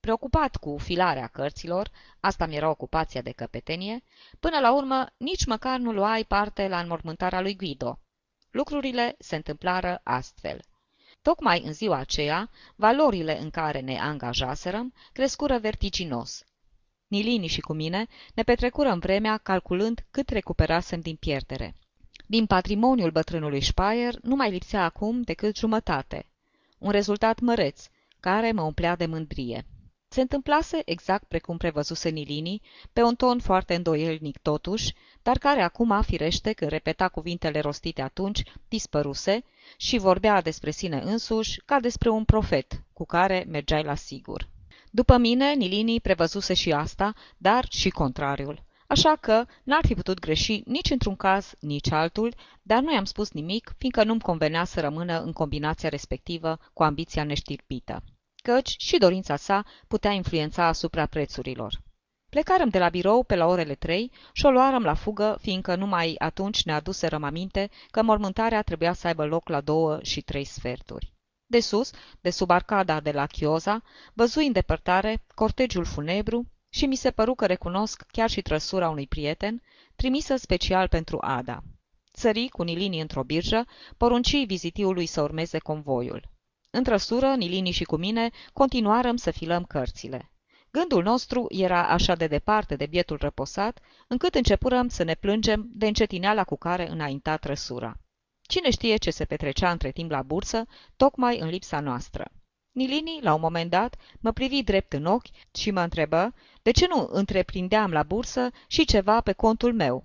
Preocupat cu filarea cărților, asta mi era ocupația de căpetenie, până la urmă nici măcar nu luai parte la înmormântarea lui Guido. Lucrurile se întâmplară astfel. Tocmai în ziua aceea, valorile în care ne angajaserăm crescură vertiginos. Nilini și cu mine ne petrecurăm vremea calculând cât recuperasem din pierdere. Din patrimoniul bătrânului Speier nu mai lipsea acum decât jumătate. Un rezultat măreț, care mă umplea de mândrie. Se întâmplase exact precum prevăzuse Nilini, pe un ton foarte îndoielnic totuși, dar care acum, firește, când repeta cuvintele rostite atunci, dispăruse și vorbea despre sine însuși ca despre un profet, cu care mergeai la sigur. După mine, Nilini prevăzuse și asta, dar și contrariul. Așa că n-ar fi putut greși nici într-un caz, nici altul, dar nu i-am spus nimic, fiindcă nu-mi convenea să rămână în combinația respectivă cu ambiția neștirpită, căci și dorința sa putea influența asupra prețurilor. Plecarăm de la birou pe la orele trei și o luarăm la fugă, fiindcă numai atunci ne aduserăm aminte că mormântarea trebuia să aibă loc la două și trei sferturi. De sus, de sub arcada de la Chioza, văzui în depărtare cortegiul funebru și mi se păru că recunosc chiar și trăsura unui prieten, trimisă special pentru Ada. Sări cu Nilini într-o birjă, porunci vizitiului să urmeze convoiul. În trăsură, Nilini și cu mine continuarăm să filăm cărțile. Gândul nostru era așa de departe de bietul răposat, încât începurăm să ne plângem de încetineala cu care înainta trăsura. Cine știe ce se petrecea între timp la bursă, tocmai în lipsa noastră. Nilini, la un moment dat, mă privi drept în ochi și mă întrebă de ce nu întreprindeam la bursă și ceva pe contul meu.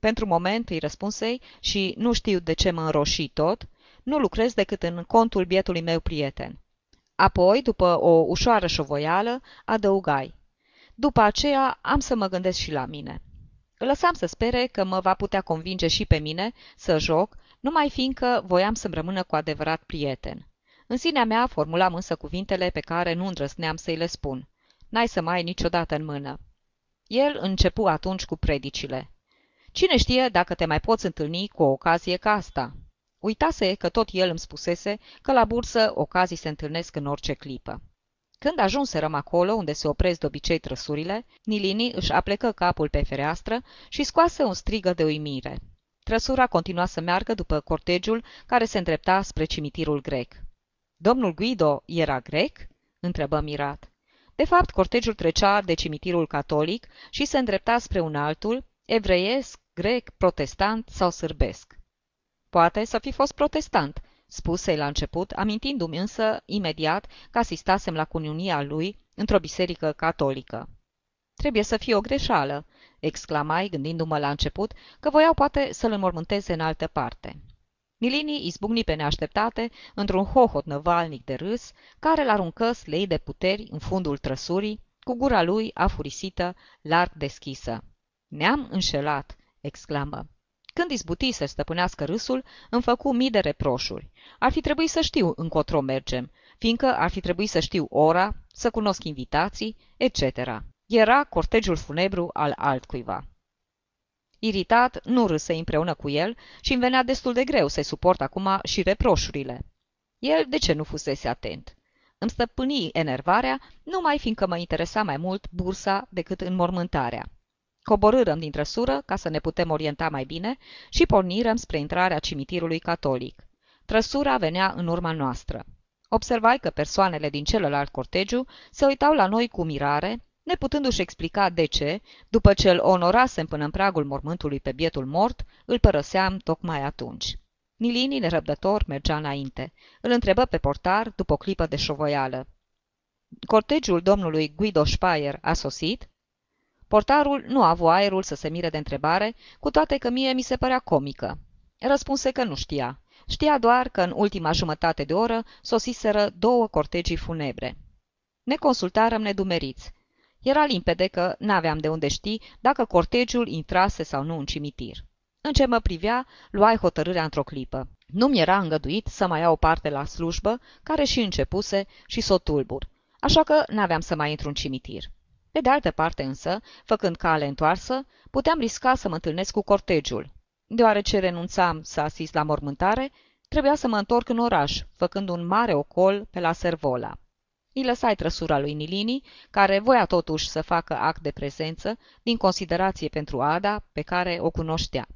Pentru moment îi răspunsei și nu știu de ce mă înroșii tot, nu lucrez decât în contul bietului meu prieten. Apoi, după o ușoară șovoială, adăugai. După aceea am să mă gândesc și la mine. Îl lăsam să spere că mă va putea convinge și pe mine să joc, numai fiindcă voiam să-mi rămână cu adevărat prieten. În sinea mea formulam însă cuvintele pe care nu îndrăzneam să-i le spun. N-ai să mai ai niciodată în mână. El începu atunci cu predicile. Cine știe dacă te mai poți întâlni cu o ocazie ca asta? Uitase că tot el îmi spusese că la bursă ocazii se întâlnesc în orice clipă. Când ajunserăm acolo, unde se opresc de obicei trăsurile, Nilini își aplecă capul pe fereastră și scoase un strigă de uimire. Trăsura continua să meargă după cortegiul care se îndrepta spre cimitirul grec. Domnul Guido era grec? Întrebă mirat. De fapt, cortegiul trecea de cimitirul catolic și se îndrepta spre un altul, evreiesc, grec, protestant sau sârbesc. Poate să fi fost protestant, spuse la început, amintindu-mi însă imediat că asistasem la cuniunia lui într-o biserică catolică. Trebuie să fie o greșeală, exclamai, gândindu-mă la început că voiau poate să-l înmormânteze în altă parte. Nilini izbucni pe neașteptate într-un hohot năvalnic de râs, care l-aruncă slei de puteri în fundul trăsurii, cu gura lui afurisită, larg deschisă. Ne-am înșelat, exclamă. Când izbuti să stăpânească râsul, îmi făcu mii de reproșuri. Ar fi trebuit să știu încotro mergem, fiindcă ar fi trebuit să știu ora, să cunosc invitații, et cetera. Era cortegiul funebru al altcuiva. Iritat, nu râse împreună cu el și îmi venea destul de greu să-i suport acum și reproșurile. El de ce nu fusese atent? Îmi stăpâni enervarea, numai fiindcă mă interesa mai mult bursa decât înmormântarea. Coborârăm din trăsură ca să ne putem orienta mai bine și pornirăm spre intrarea cimitirului catolic. Trăsura venea în urma noastră. Observai că persoanele din celălalt cortegiu se uitau la noi cu mirare, neputându-și explica de ce, după ce îl onorasem până în pragul mormântului pe bietul mort, îl părăseam tocmai atunci. Nilini, nerăbdător, mergea înainte. Îl întrebă pe portar după o clipă de șovoială. Cortegiul domnului Guido Speier a sosit? Portarul nu a avut aerul să se mire de întrebare, cu toate că mie mi se părea comică. Răspunse că nu știa. Știa doar că în ultima jumătate de oră sosiseră două cortegii funebre. Ne consultarăm nedumeriți. Era limpede că n-aveam de unde ști dacă cortegiul intrase sau nu în cimitir. În ce mă privea, luai hotărârea într-o clipă. Nu-mi era îngăduit să mai iau parte la slujbă, care și începuse și s-o tulbur, așa că n-aveam să mai intru în cimitir. Pe de altă parte însă, făcând cale întoarsă, puteam risca să mă întâlnesc cu cortegiul. Deoarece renunțam să asist la mormântare, trebuia să mă întorc în oraș, făcând un mare ocol pe la Servola. Îi lăsai trăsura lui Nilini, care voia totuși să facă act de prezență, din considerație pentru Ada, pe care o cunoștea.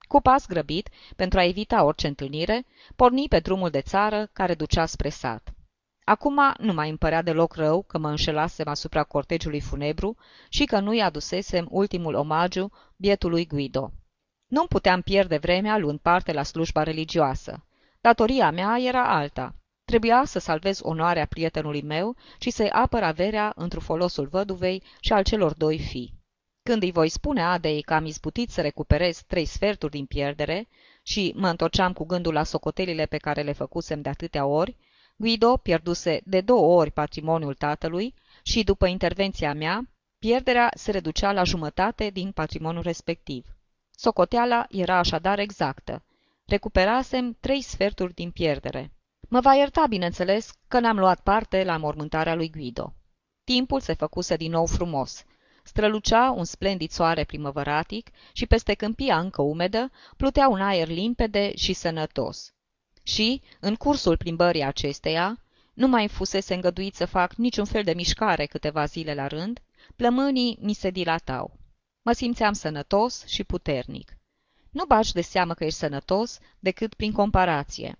Cu pas grăbit, pentru a evita orice întâlnire, porni pe drumul de țară care ducea spre sat. Acum nu mai îmi părea deloc rău că mă înșelasem asupra cortegiului funebru și că nu-i adusesem ultimul omagiu bietului Guido. Nu-mi puteam pierde vremea luând parte la slujba religioasă. Datoria mea era alta. Trebuia să salvez onoarea prietenului meu și să-i apăr averea întru folosul văduvei și al celor doi fii. Când îi voi spune Adei că am izbutit să recuperez trei sferturi din pierdere și mă întorceam cu gândul la socotelile pe care le făcusem de atâtea ori, Guido pierduse de două ori patrimoniul tatălui și, după intervenția mea, pierderea se reducea la jumătate din patrimoniul respectiv. Socoteala era așadar exactă. Recuperasem trei sferturi din pierdere. Mă va ierta, bineînțeles, că n-am luat parte la mormântarea lui Guido. Timpul se făcuse din nou frumos. Strălucea un splendid soare primăvăratic și peste câmpia încă umedă plutea un aer limpede și sănătos. Și, în cursul plimbării acesteia, nu mai fusese îngăduit să fac niciun fel de mișcare câteva zile la rând, plămânii mi se dilatau. Mă simțeam sănătos și puternic. Nu bagi de seamă că ești sănătos decât prin comparație.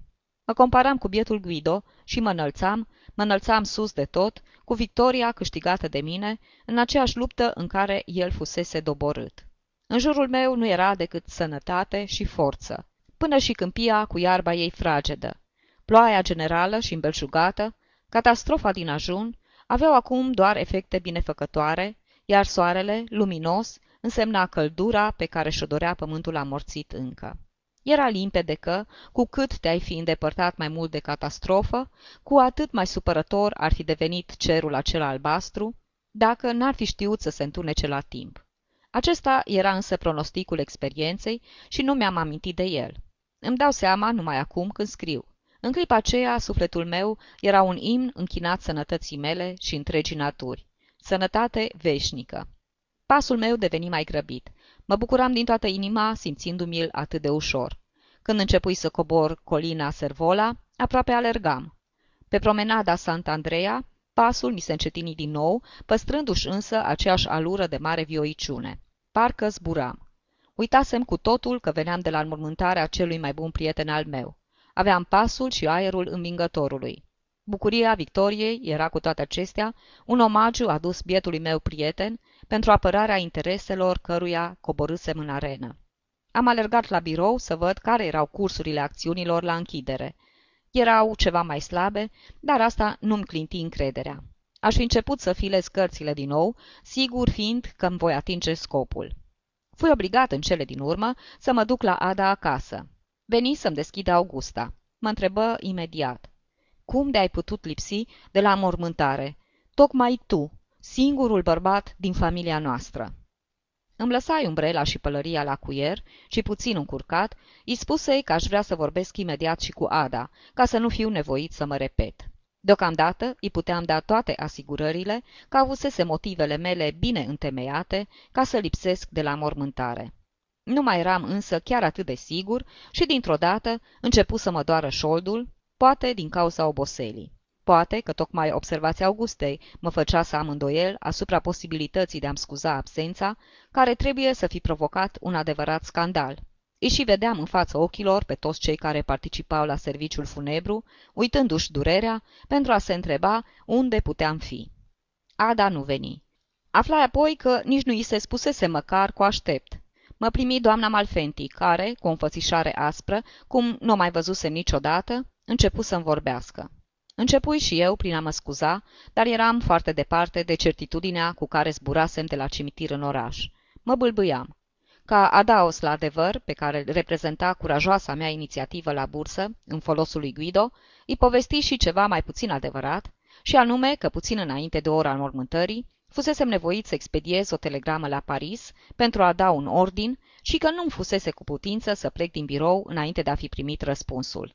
Mă comparam cu bietul Guido și mă înălțam, mă înălțam sus de tot, cu victoria câștigată de mine, în aceeași luptă în care el fusese doborât. În jurul meu nu era decât sănătate și forță, până și câmpia cu iarba ei fragedă. Ploaia generală și îmbelșugată, catastrofa din ajun, aveau acum doar efecte binefăcătoare, iar soarele, luminos, însemna căldura pe care și-o dorea pământul amorțit încă. Era limpede că, cu cât te-ai fi îndepărtat mai mult de catastrofă, cu atât mai supărător ar fi devenit cerul acela albastru, dacă n-ar fi știut să se întunece la timp. Acesta era însă pronosticul experienței și nu mi-am amintit de el. Îmi dau seama numai acum când scriu. În clipa aceea, sufletul meu era un imn închinat sănătății mele și întregii naturi. Sănătate veșnică. Pasul meu deveni mai grăbit. Mă bucuram din toată inima, simțindu-mi-l atât de ușor. Când începui să cobor colina Servola, aproape alergam. Pe promenada Santa Andreea, pasul mi se încetini din nou, păstrându-și însă aceeași alură de mare vioiciune. Parcă zburam. Uitasem cu totul că veneam de la înmormântarea celui mai bun prieten al meu. Aveam pasul și aerul învingătorului. Bucuria victoriei era cu toate acestea un omagiu adus bietului meu prieten pentru apărarea intereselor căruia coborâsem în arenă. Am alergat la birou să văd care erau cursurile acțiunilor la închidere. Erau ceva mai slabe, dar asta nu-mi clinti încrederea. Aș fi început să filez cărțile din nou, sigur fiind că îmi voi atinge scopul. Fui obligat în cele din urmă să mă duc la Ada acasă. Veni să-mi deschidă Augusta. Mă întrebă imediat. Cum de-ai putut lipsi de la mormântare? Tocmai tu, singurul bărbat din familia noastră. Îmi lăsai umbrela și pălăria la cuier și, puțin încurcat, îi spusei că aș vrea să vorbesc imediat și cu Ada, ca să nu fiu nevoit să mă repet. Deocamdată îi puteam da toate asigurările că avusese motivele mele bine întemeiate ca să lipsesc de la mormântare. Nu mai eram însă chiar atât de sigur și, dintr-o dată, începu să mă doară șoldul, poate din cauza oboselii. Poate că tocmai observația Augustei mă făcea să am îndoiel asupra posibilității de a-mi scuza absența, care trebuie să fi provocat un adevărat scandal. Îi și vedeam în fața ochilor pe toți cei care participau la serviciul funebru, uitându-și durerea pentru a se întreba unde puteam fi. Ada nu veni. Aflai apoi că nici nu i se spusese măcar cu aștept. Mă primi doamna Malfenti, care, cu o înfățișare aspră, cum nu o mai văzusem niciodată, începu să-mi vorbească. Începui și eu prin a mă scuza, dar eram foarte departe de certitudinea cu care zburasem de la cimitir în oraș. Mă bâlbâiam. Ca adaos la adevăr, pe care îl reprezenta curajoasa mea inițiativă la bursă, în folosul lui Guido, îi povesti și ceva mai puțin adevărat, și anume că puțin înainte de ora înmormântării, fusesem nevoit să expediez o telegramă la Paris pentru a da un ordin și că nu-mi fusese cu putință să plec din birou înainte de a fi primit răspunsul.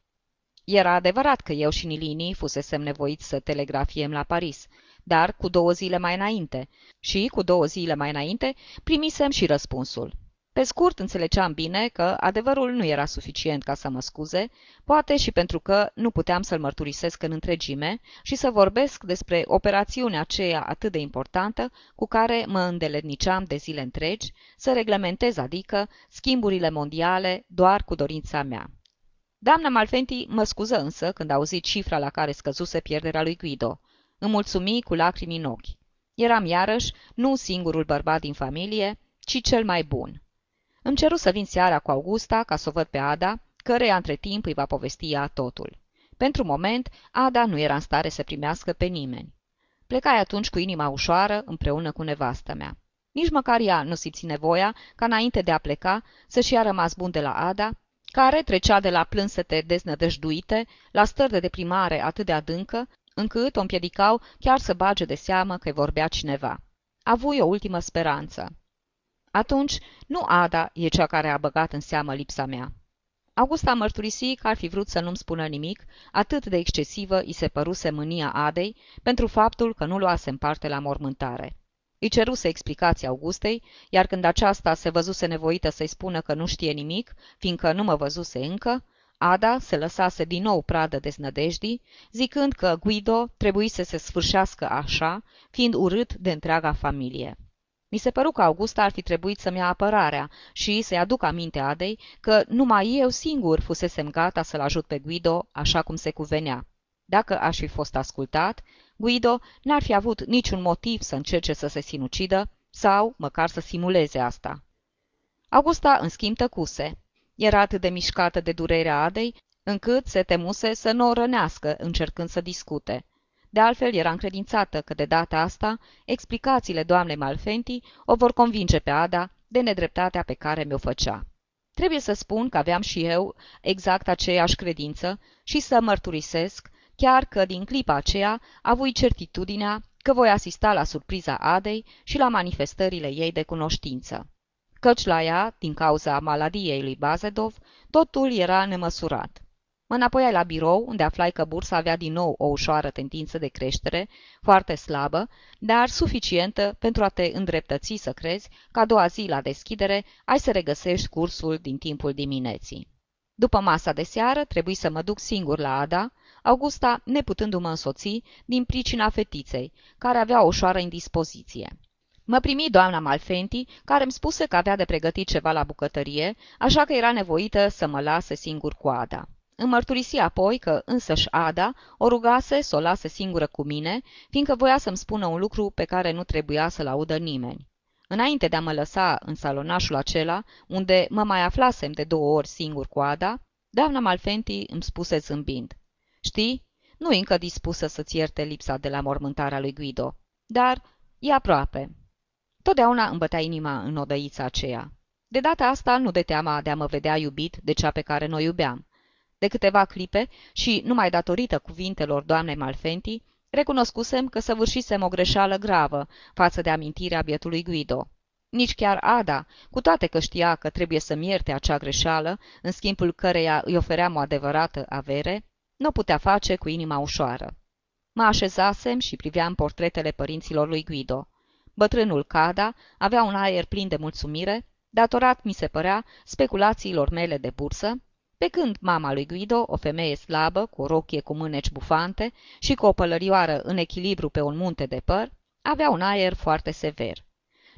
Era adevărat că eu și Nilini fusesem nevoiți să telegrafiem la Paris, dar cu două zile mai înainte, și cu două zile mai înainte primisem și răspunsul. Pe scurt, înțelegeam bine că adevărul nu era suficient ca să mă scuze, poate și pentru că nu puteam să-l mărturisesc în întregime și să vorbesc despre operațiunea aceea atât de importantă cu care mă îndeletniceam de zile întregi, să reglementez, adică, schimburile mondiale doar cu dorința mea. Doamna Malfenti mă scuză însă când auzi cifra la care scăzuse pierderea lui Guido. Îmi mulțumi cu lacrimi în ochi. Eram iarăși nu singurul bărbat din familie, ci cel mai bun. Îmi ceru să vin seara cu Augusta ca să o văd pe Ada, căreia între timp îi va povesti ea totul. Pentru moment, Ada nu era în stare să primească pe nimeni. Plecai atunci cu inima ușoară împreună cu nevastă mea. Nici măcar ea nu simți nevoia ca înainte de a pleca să-și ia rămas bun de la Ada, care trecea de la plânsete deznădăjduite la stări de deprimare atât de adâncă, încât o împiedicau chiar să bage de seamă că-i vorbea cineva. Avui o ultimă speranță. Atunci, nu Ada e cea care a băgat în seamă lipsa mea. Augusta mărturisi că ar fi vrut să nu-mi spună nimic, atât de excesivă îi se păruse mânia Adei pentru faptul că nu luasem parte la mormântare. Îi ceruse explicații Augustei, iar când aceasta se văzuse nevoită să-i spună că nu știe nimic, fiindcă nu mă văzuse încă, Ada se lăsase din nou pradă deznădejdii, zicând că Guido trebuise să se sfârșească așa, fiind urât de întreaga familie. Mi se păru că Augusta ar fi trebuit să-mi ia apărarea și să-i aduc aminte Adei că numai eu singur fusesem gata să-l ajut pe Guido așa cum se cuvenea. Dacă aș fi fost ascultat, Guido n-ar fi avut niciun motiv să încerce să se sinucidă sau măcar să simuleze asta. Augusta, în schimb, tăcuse. Era atât de mișcată de durerea Adei, încât se temuse să nu o rănească încercând să discute. De altfel, era încredințată că de data asta explicațiile doamnei Malfenti o vor convinge pe Ada de nedreptatea pe care mi-o făcea. Trebuie să spun că aveam și eu exact aceeași credință și să mărturisesc, chiar că din clipa aceea avui certitudinea că voi asista la surpriza Adei și la manifestările ei de cunoștință. Căci la ea, din cauza maladiei lui Bazedov, totul era nemăsurat. Mă înapoiai la birou, unde aflai că bursa avea din nou o ușoară tendință de creștere, foarte slabă, dar suficientă pentru a te îndreptăți să crezi că a doua zi la deschidere ai să regăsești cursul din timpul dimineții. După masa de seară trebuie să mă duc singur la Ada, Augusta neputându-mă însoți din pricina fetiței, care avea o ușoară indispoziție. Mă primi doamna Malfenti, care îmi spuse că avea de pregătit ceva la bucătărie, așa că era nevoită să mă lase singur cu Ada. Îmi mărturisi apoi că însăși Ada o rugase să o lase singură cu mine, fiindcă voia să-mi spună un lucru pe care nu trebuia să-l audă nimeni. Înainte de a mă lăsa în salonașul acela, unde mă mai aflasem de două ori singur cu Ada, doamna Malfenti îmi spuse zâmbind: „Știi, nu e încă dispusă să-ți ierte lipsa de la mormântarea lui Guido, dar e aproape.” Totdeauna îmi bătea inima în odăița aceea. De data asta nu de teama de a mă vedea iubit de cea pe care noi iubeam. De câteva clipe și numai datorită cuvintelor doamnei Malfenti, recunoscusem că săvârșisem o greșeală gravă față de amintirea bietului Guido. Nici chiar Ada, cu toate că știa că trebuie să-mi ierte acea greșeală, în schimbul căreia îi ofeream o adevărată avere, nu putea face cu inima ușoară. Mă așezasem și priveam portretele părinților lui Guido. Bătrânul Cada avea un aer plin de mulțumire, datorat, mi se părea, speculațiilor mele de bursă, pe când mama lui Guido, o femeie slabă, cu o rochie cu mâneci bufante și cu o pălărioară în echilibru pe un munte de păr, avea un aer foarte sever.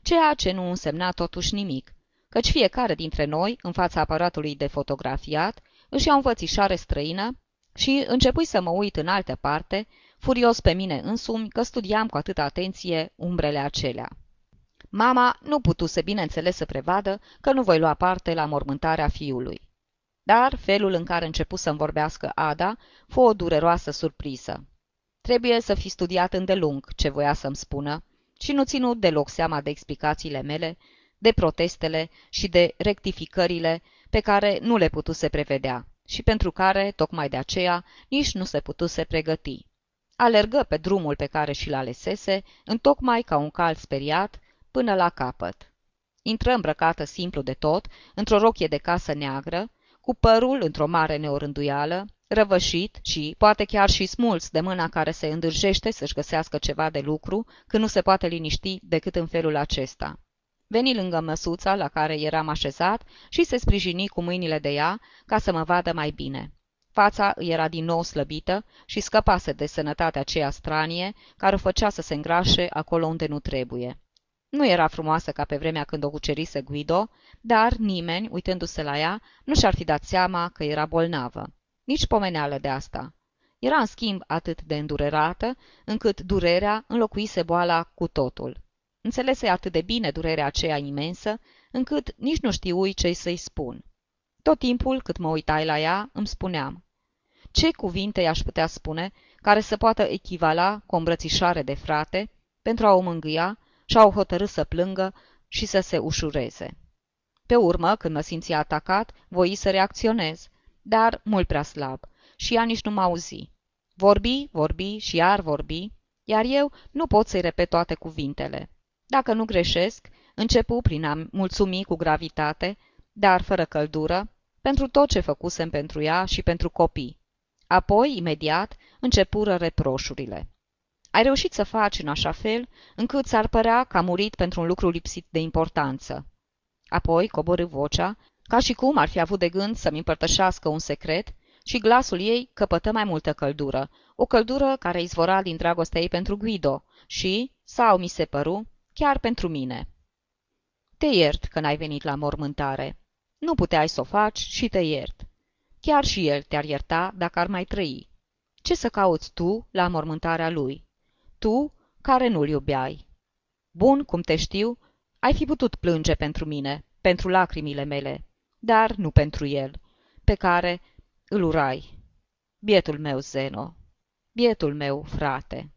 Ceea ce nu însemna totuși nimic, căci fiecare dintre noi, în fața aparatului de fotografiat, își ia o învățișare străină și începui să mă uit în altă parte, furios pe mine însumi că studiam cu atâta atenție umbrele acelea. Mama nu putuse, bineînțeles, să prevadă că nu voi lua parte la mormântarea fiului. Dar felul în care începu să-mi vorbească Ada fu o dureroasă surpriză. Trebuie să fi studiat îndelung ce voia să-mi spună și nu ținu deloc seama de explicațiile mele, de protestele și de rectificările pe care nu le putuse prevedea și pentru care, tocmai de aceea, nici nu se putuse pregăti. Alergă pe drumul pe care și-l alesese, întocmai ca un cal speriat, până la capăt. Intră îmbrăcată simplu de tot, într-o rochie de casă neagră, cu părul într-o mare neorânduială, răvășit și poate chiar și smuls de mâna care se îndârjește să-și găsească ceva de lucru, când nu se poate liniști decât în felul acesta. veni lângă măsuța la care eram așezat și se sprijini cu mâinile de ea ca să mă vadă mai bine. Fața îi era din nou slăbită și scăpase de sănătatea aceea stranie care o făcea să se îngrașe acolo unde nu trebuie. Nu era frumoasă ca pe vremea când o cucerise Guido, dar nimeni, uitându-se la ea, nu și-ar fi dat seama că era bolnavă. Nici pomeneală de asta. Era, în schimb, atât de îndurerată, încât durerea înlocuise boala cu totul. Înțelese atât de bine durerea aceea imensă, încât nici nu știui ce să-i spun. Tot timpul cât mă uitai la ea, îmi spuneam: ce cuvinte i-aș putea spune care să poată echivala cu o îmbrățișare de frate pentru a o mângâia și a o hotărî să plângă și să se ușureze? Pe urmă, când mă simțea atacat, voi să reacționez, dar mult prea slab, și ea nici nu m-auzi. Vorbi, vorbi și iar vorbi, iar eu nu pot să-i repet toate cuvintele. Dacă nu greșesc, începu prin a mulțumi cu gravitate, dar fără căldură, pentru tot ce făcusem pentru ea și pentru copii. Apoi, imediat, începură reproșurile. Ai reușit să faci în așa fel încât s-ar părea că a murit pentru un lucru lipsit de importanță. Apoi coborî vocea, ca și cum ar fi avut de gând să-mi împărtășească un secret, și glasul ei căpătă mai multă căldură, o căldură care izvora din dragostea ei pentru Guido și, sau mi se păru, chiar pentru mine. Te iert că n-ai venit la mormântare. Nu puteai să o faci și te iert. Chiar și el te-ar ierta dacă ar mai trăi. Ce să cauți tu la mormântarea lui? Tu, care nu-l iubeai. Bun, cum te știu, ai fi putut plânge pentru mine, pentru lacrimile mele, dar nu pentru el, pe care îl urai. Bietul meu, Zeno, bietul meu, frate.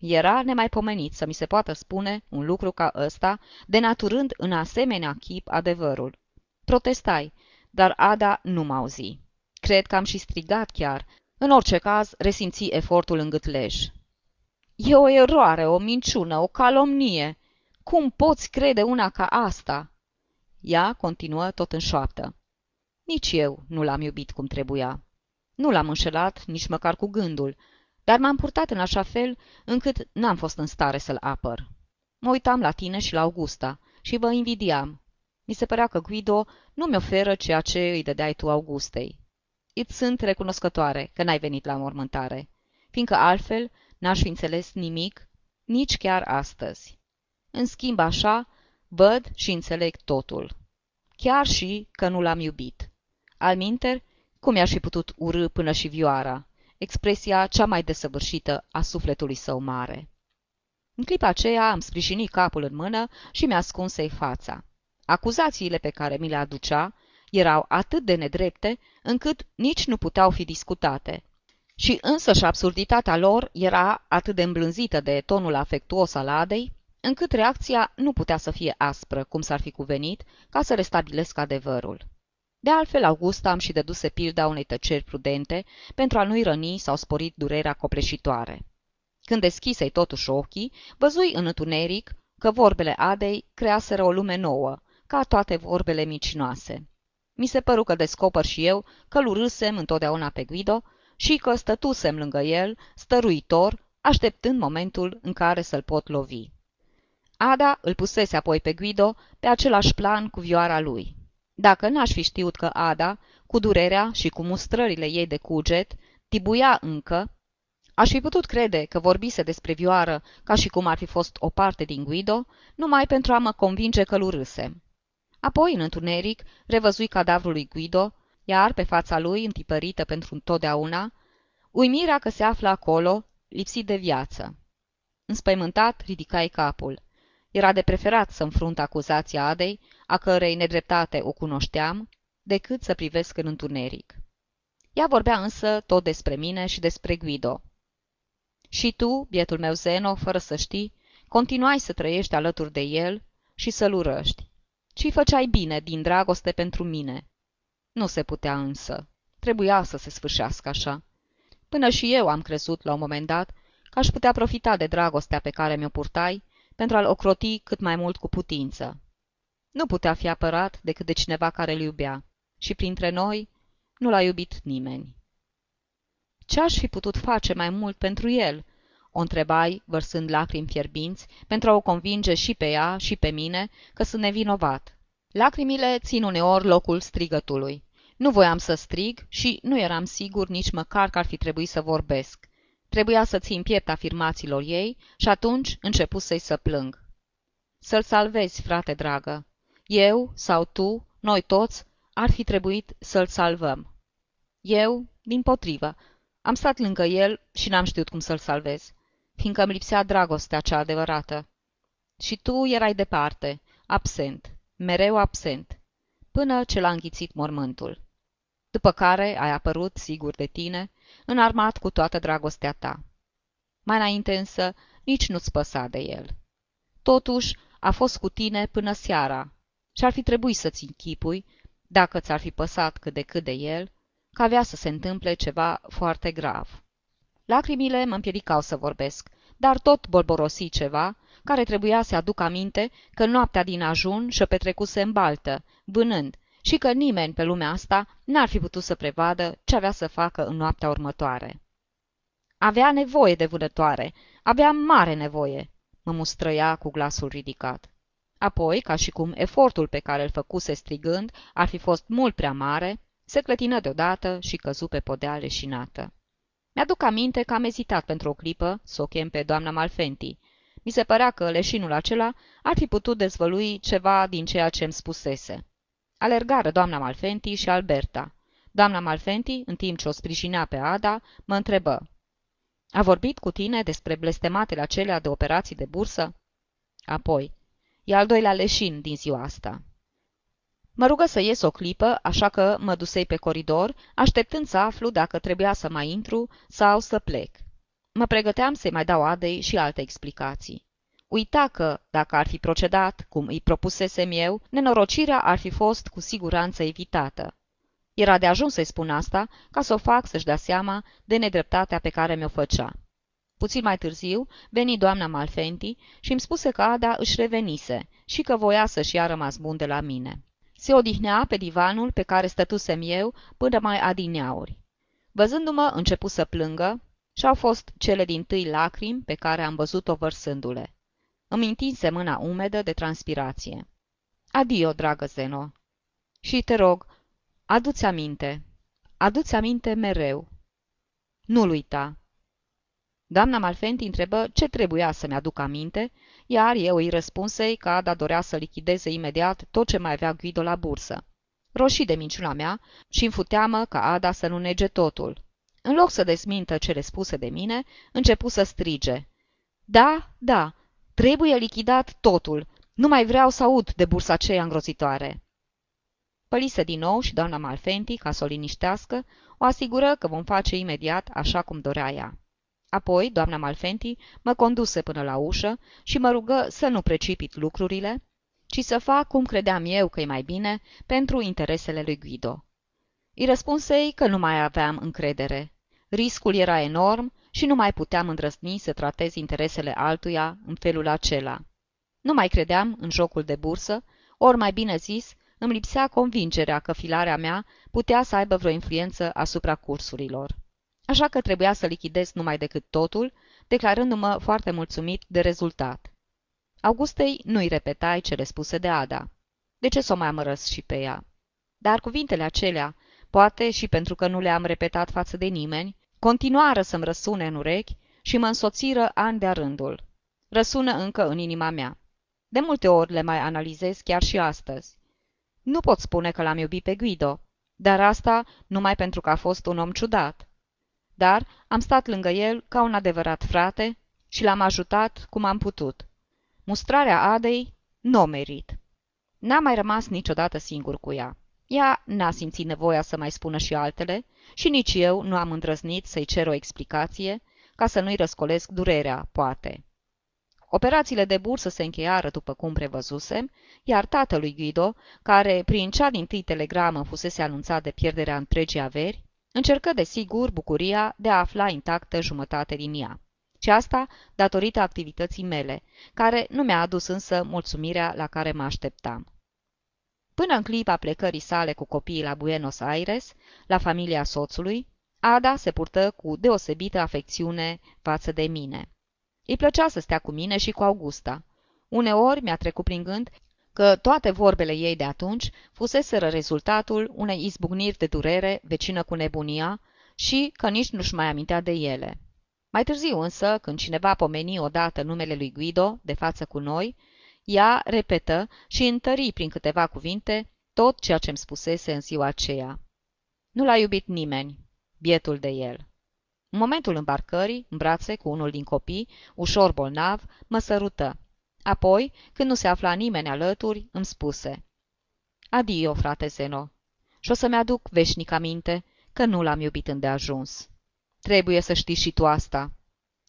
Era nemaipomenit să mi se poată spune un lucru ca ăsta, denaturând în asemenea chip adevărul. Protestai, dar Ada nu m-auzi. Cred că am și strigat chiar. În orice caz, resimți efortul în gâtlej. E o eroare, o minciună, o calomnie. Cum poți crede una ca asta? Ea continuă tot în șoaptă. Nici eu nu l-am iubit cum trebuia. Nu l-am înșelat nici măcar cu gândul, dar m-am purtat în așa fel încât n-am fost în stare să-l apăr. Mă uitam la tine și la Augusta și vă invidiam. Mi se părea că Guido nu mi-oferă ceea ce îi dădeai tu Augustei. Îți sunt recunoscătoare că n-ai venit la mormântare, fiindcă altfel n-aș fi înțeles nimic, nici chiar astăzi. În schimb așa, văd și înțeleg totul. Chiar și că nu l-am iubit. Alminter, cum i-aș fi putut urî până și vioara, expresia cea mai desăvârșită a sufletului său mare. În clipa aceea am sprijinit capul în mână și mi-a ascuns-i fața. Acuzațiile pe care mi le aducea erau atât de nedrepte încât nici nu puteau fi discutate. Și însăși absurditatea lor era atât de îmblânzită de tonul afectuos al Adei, încât reacția nu putea să fie aspră, cum s-ar fi cuvenit, ca să restabilesc adevărul. De altfel, Augusta am și dăduse pilda unei tăceri prudente pentru a nu-i răni sau spori durerea copleșitoare. Când deschise-i totuși ochii, văzui în întuneric că vorbele Adei creaseră o lume nouă, ca toate vorbele micinoase. Mi se păru că descoper și eu că-l urâsem întotdeauna pe Guido și că stătusem lângă el, stăruitor, așteptând momentul în care să-l pot lovi. Ada îl pusese apoi pe Guido pe același plan cu vioara lui. Dacă n-aș fi știut că Ada, cu durerea și cu mustrările ei de cuget, tibuia încă, aș fi putut crede că vorbise despre vioară ca și cum ar fi fost o parte din Guido, numai pentru a mă convinge că-l urâsem. Apoi, în întuneric, revăzui cadavrul lui Guido, iar pe fața lui, întipărită pentru întotdeauna, uimirea că se află acolo, lipsit de viață. Înspăimântat, ridicai capul. Era de preferat să înfrunt acuzația Adei, a cărei nedreptate o cunoșteam, decât să privesc în întuneric. Ea vorbea însă tot despre mine și despre Guido. Și tu, bietul meu Zeno, fără să știi, continuai să trăiești alături de el și să-l urăști. Și făceai bine din dragoste pentru mine. Nu se putea însă. Trebuia să se sfârșească așa. Până și eu am crezut, la un moment dat, că aș putea profita de dragostea pe care mi-o purtai, pentru a-l ocroti cât mai mult cu putință. Nu putea fi apărat decât de cineva care îl iubea, și printre noi nu l-a iubit nimeni. Ce aș fi putut face mai mult pentru el? O întrebai, vărsând lacrimi fierbinți, pentru a o convinge și pe ea și pe mine că sunt nevinovat. Lacrimile țin uneori locul strigătului. Nu voiam să strig și nu eram sigur nici măcar că ar fi trebuit să vorbesc. Trebuia să țin piept afirmațiilor ei și atunci început să-i să plâng. Să-l salvezi, frate dragă. Eu sau tu, noi toți, ar fi trebuit să-l salvăm. Eu, dimpotrivă, am stat lângă el și n-am știut cum să-l salvez, fiindcă îmi lipsea dragostea cea adevărată. Și tu erai departe, absent, mereu absent, până ce l-a înghițit mormântul. După care ai apărut, sigur de tine, înarmat cu toată dragostea ta. Mai înainte însă nici nu-ți păsa de el. Totuși a fost cu tine până seara și ar fi trebuit să-ți închipui, dacă ți-ar fi păsat cât de cât de el, că avea să se întâmple ceva foarte grav. Lacrimile mă împiedicau să vorbesc, dar tot bolborosi ceva, care trebuia să aduc aminte că noaptea din ajun și-o petrecuse în baltă, vânând, și că nimeni pe lumea asta n-ar fi putut să prevadă ce avea să facă în noaptea următoare. Avea nevoie de vânătoare, avea mare nevoie, mă mustrăia cu glasul ridicat. Apoi, ca și cum efortul pe care îl făcuse strigând ar fi fost mult prea mare, se clătină deodată și căzu pe podea leșinată. Mi-aduc aminte că am ezitat pentru o clipă să o chem pe doamna Malfenti. Mi se părea că leșinul acela ar fi putut dezvălui ceva din ceea ce îmi spusese. Alergară doamna Malfenti și Alberta. Doamna Malfenti, în timp ce o sprijinea pe Ada, mă întrebă: "A vorbit cu tine despre blestematele acelea de operații de bursă?" Apoi: "E al doilea leșin din ziua asta." Mă rugă să ies o clipă, așa că mă dusei pe coridor, așteptând să aflu dacă trebuia să mai intru sau să plec. Mă pregăteam să-i mai dau Adei și alte explicații. Uita că, dacă ar fi procedat cum îi propusesem eu, nenorocirea ar fi fost cu siguranță evitată. Era de ajuns să-i spun asta, ca să o fac să-și dea seama de nedreptatea pe care mi-o făcea. Puțin mai târziu veni doamna Malfenti și îmi spuse că Ada își revenise și că voia să-și ia rămas bun de la mine. Se odihnea pe divanul pe care stătusem eu până mai adineauri. Văzându-mă, început să plângă și au fost cele dintâi lacrimi pe care am văzut-o vărsându-le. Îmi întinse mâna umedă de transpirație. "Adio, dragă Zeno. Și te rog, adu-ți aminte. Adu-ți aminte mereu. Nu-l uita." Doamna Malfenti întrebă ce trebuia să-mi aduc aminte, iar eu îi răspunsei că Ada dorea să lichideze imediat tot ce mai avea Guido la bursă. Roșii de minciuna mea și îmi fu teamă ca Ada să nu nege totul. În loc să dezmintă cele spuse de mine, începu să strige: "Da, da, trebuie lichidat totul, nu mai vreau să aud de bursa aceea îngrozitoare." Pălise din nou și doamna Malfenti, ca să o liniștească, o asigură că vom face imediat așa cum dorea ea. Apoi, doamna Malfenti mă conduse până la ușă și mă rugă să nu precipit lucrurile, ci să fac cum credeam eu că e mai bine pentru interesele lui Guido. Îi răspunsei că nu mai aveam încredere. Riscul era enorm și nu mai puteam îndrăzni să tratez interesele altuia în felul acela. Nu mai credeam în jocul de bursă, ori mai bine zis, îmi lipsea convingerea că filarea mea putea să aibă vreo influență asupra cursurilor. Așa că trebuia să lichidez numai decât totul, declarându-mă foarte mulțumit de rezultat. Augustei nu-i repetai cele spuse de Ada. De ce s-o mai amărăs și pe ea? Dar cuvintele acelea, poate și pentru că nu le-am repetat față de nimeni, continuară să-mi răsune în urechi și mă însoțiră ani de-a rândul. Răsună încă în inima mea. De multe ori le mai analizez chiar și astăzi. Nu pot spune că l-am iubit pe Guido, dar asta numai pentru că a fost un om ciudat. Dar am stat lângă el ca un adevărat frate și l-am ajutat cum am putut. Mustrarea Adei n-o merit. N-a mai rămas niciodată singur cu ea. Ea n-a simțit nevoia să mai spună și altele și nici eu nu am îndrăznit să-i cer o explicație, ca să nu-i răscolesc durerea, poate. Operațiile de bursă se încheiară după cum prevăzusem, iar tatălui Guido, care prin cea dintâi telegramă fusese anunțat de pierderea întregii averi, încercă desigur bucuria de a afla intactă jumătate din ea. Și asta datorită activității mele, care nu mi-a adus însă mulțumirea la care mă așteptam. Până în clipa plecării sale cu copiii la Buenos Aires, la familia soțului, Ada se purtă cu deosebită afecțiune față de mine. Îi plăcea să stea cu mine și cu Augusta. Uneori mi-a trecut prin gând că toate vorbele ei de atunci fuseseră rezultatul unei izbucniri de durere vecină cu nebunia și că nici nu-și mai amintea de ele. Mai târziu însă, când cineva pomeni odată numele lui Guido de față cu noi, ea repetă și întări prin câteva cuvinte tot ceea ce-mi spusese în ziua aceea. Nu l-a iubit nimeni, bietul de el. În momentul îmbarcării, în brațe cu unul din copii, ușor bolnav, mă sărută. Apoi, când nu se afla nimeni alături, îmi spuse: Adio, frate Zeno, și o să-mi aduc veșnic aminte că nu l-am iubit îndeajuns. Trebuie să știi și tu asta.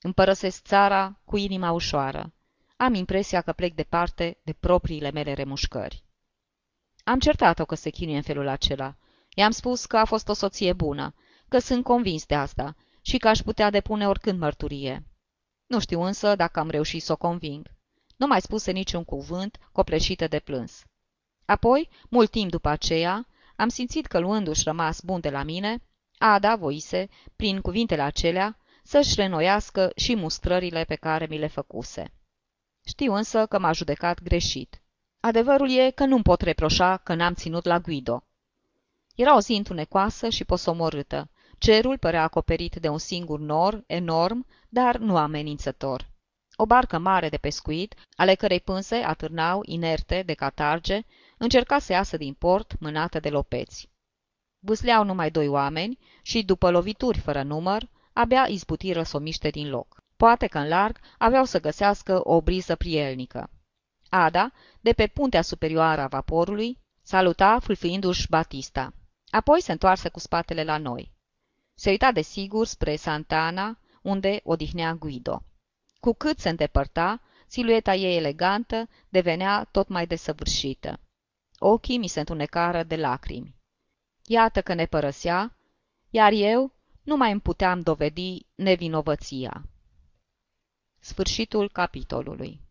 Îmi părăsesc țara cu inima ușoară. Am impresia că plec departe de propriile mele remușcări. Am certat-o că se chinuie în felul acela. I-am spus că a fost o soție bună, că sunt convins de asta și că aș putea depune oricând mărturie. Nu știu însă dacă am reușit să o conving. Nu mai spuse niciun cuvânt, copleșită de plâns. Apoi, mult timp după aceea, am simțit că, luându-și rămas bun de la mine, Ada voise, prin cuvintele acelea, să-și renoiască și mustrările pe care mi le făcuse. Știu însă că m-a judecat greșit. Adevărul e că nu-mi pot reproșa că n-am ținut la Guido. Era o zi întunecoasă și posomorâtă. Cerul părea acoperit de un singur nor, enorm, dar nu amenințător. O barcă mare de pescuit, ale cărei pânze atârnau inerte de catarge, încerca să iasă din port mânată de lopeți. Vâsleau numai doi oameni și, după lovituri fără număr, abia izbutiră să o miște din loc. Poate că în larg aveau să găsească o briză prielnică. Ada, de pe puntea superioară a vaporului, saluta fâlfâindu-și batista. Apoi se întoarse cu spatele la noi. Se uita desigur spre Santana, unde odihnea Guido. Cu cât se îndepărta, silueta ei elegantă devenea tot mai desăvârșită. Ochii mi se întunecară de lacrimi. Iată că ne părăsea, iar eu nu mai îmi puteam dovedi nevinovăția. Sfârșitul capitolului.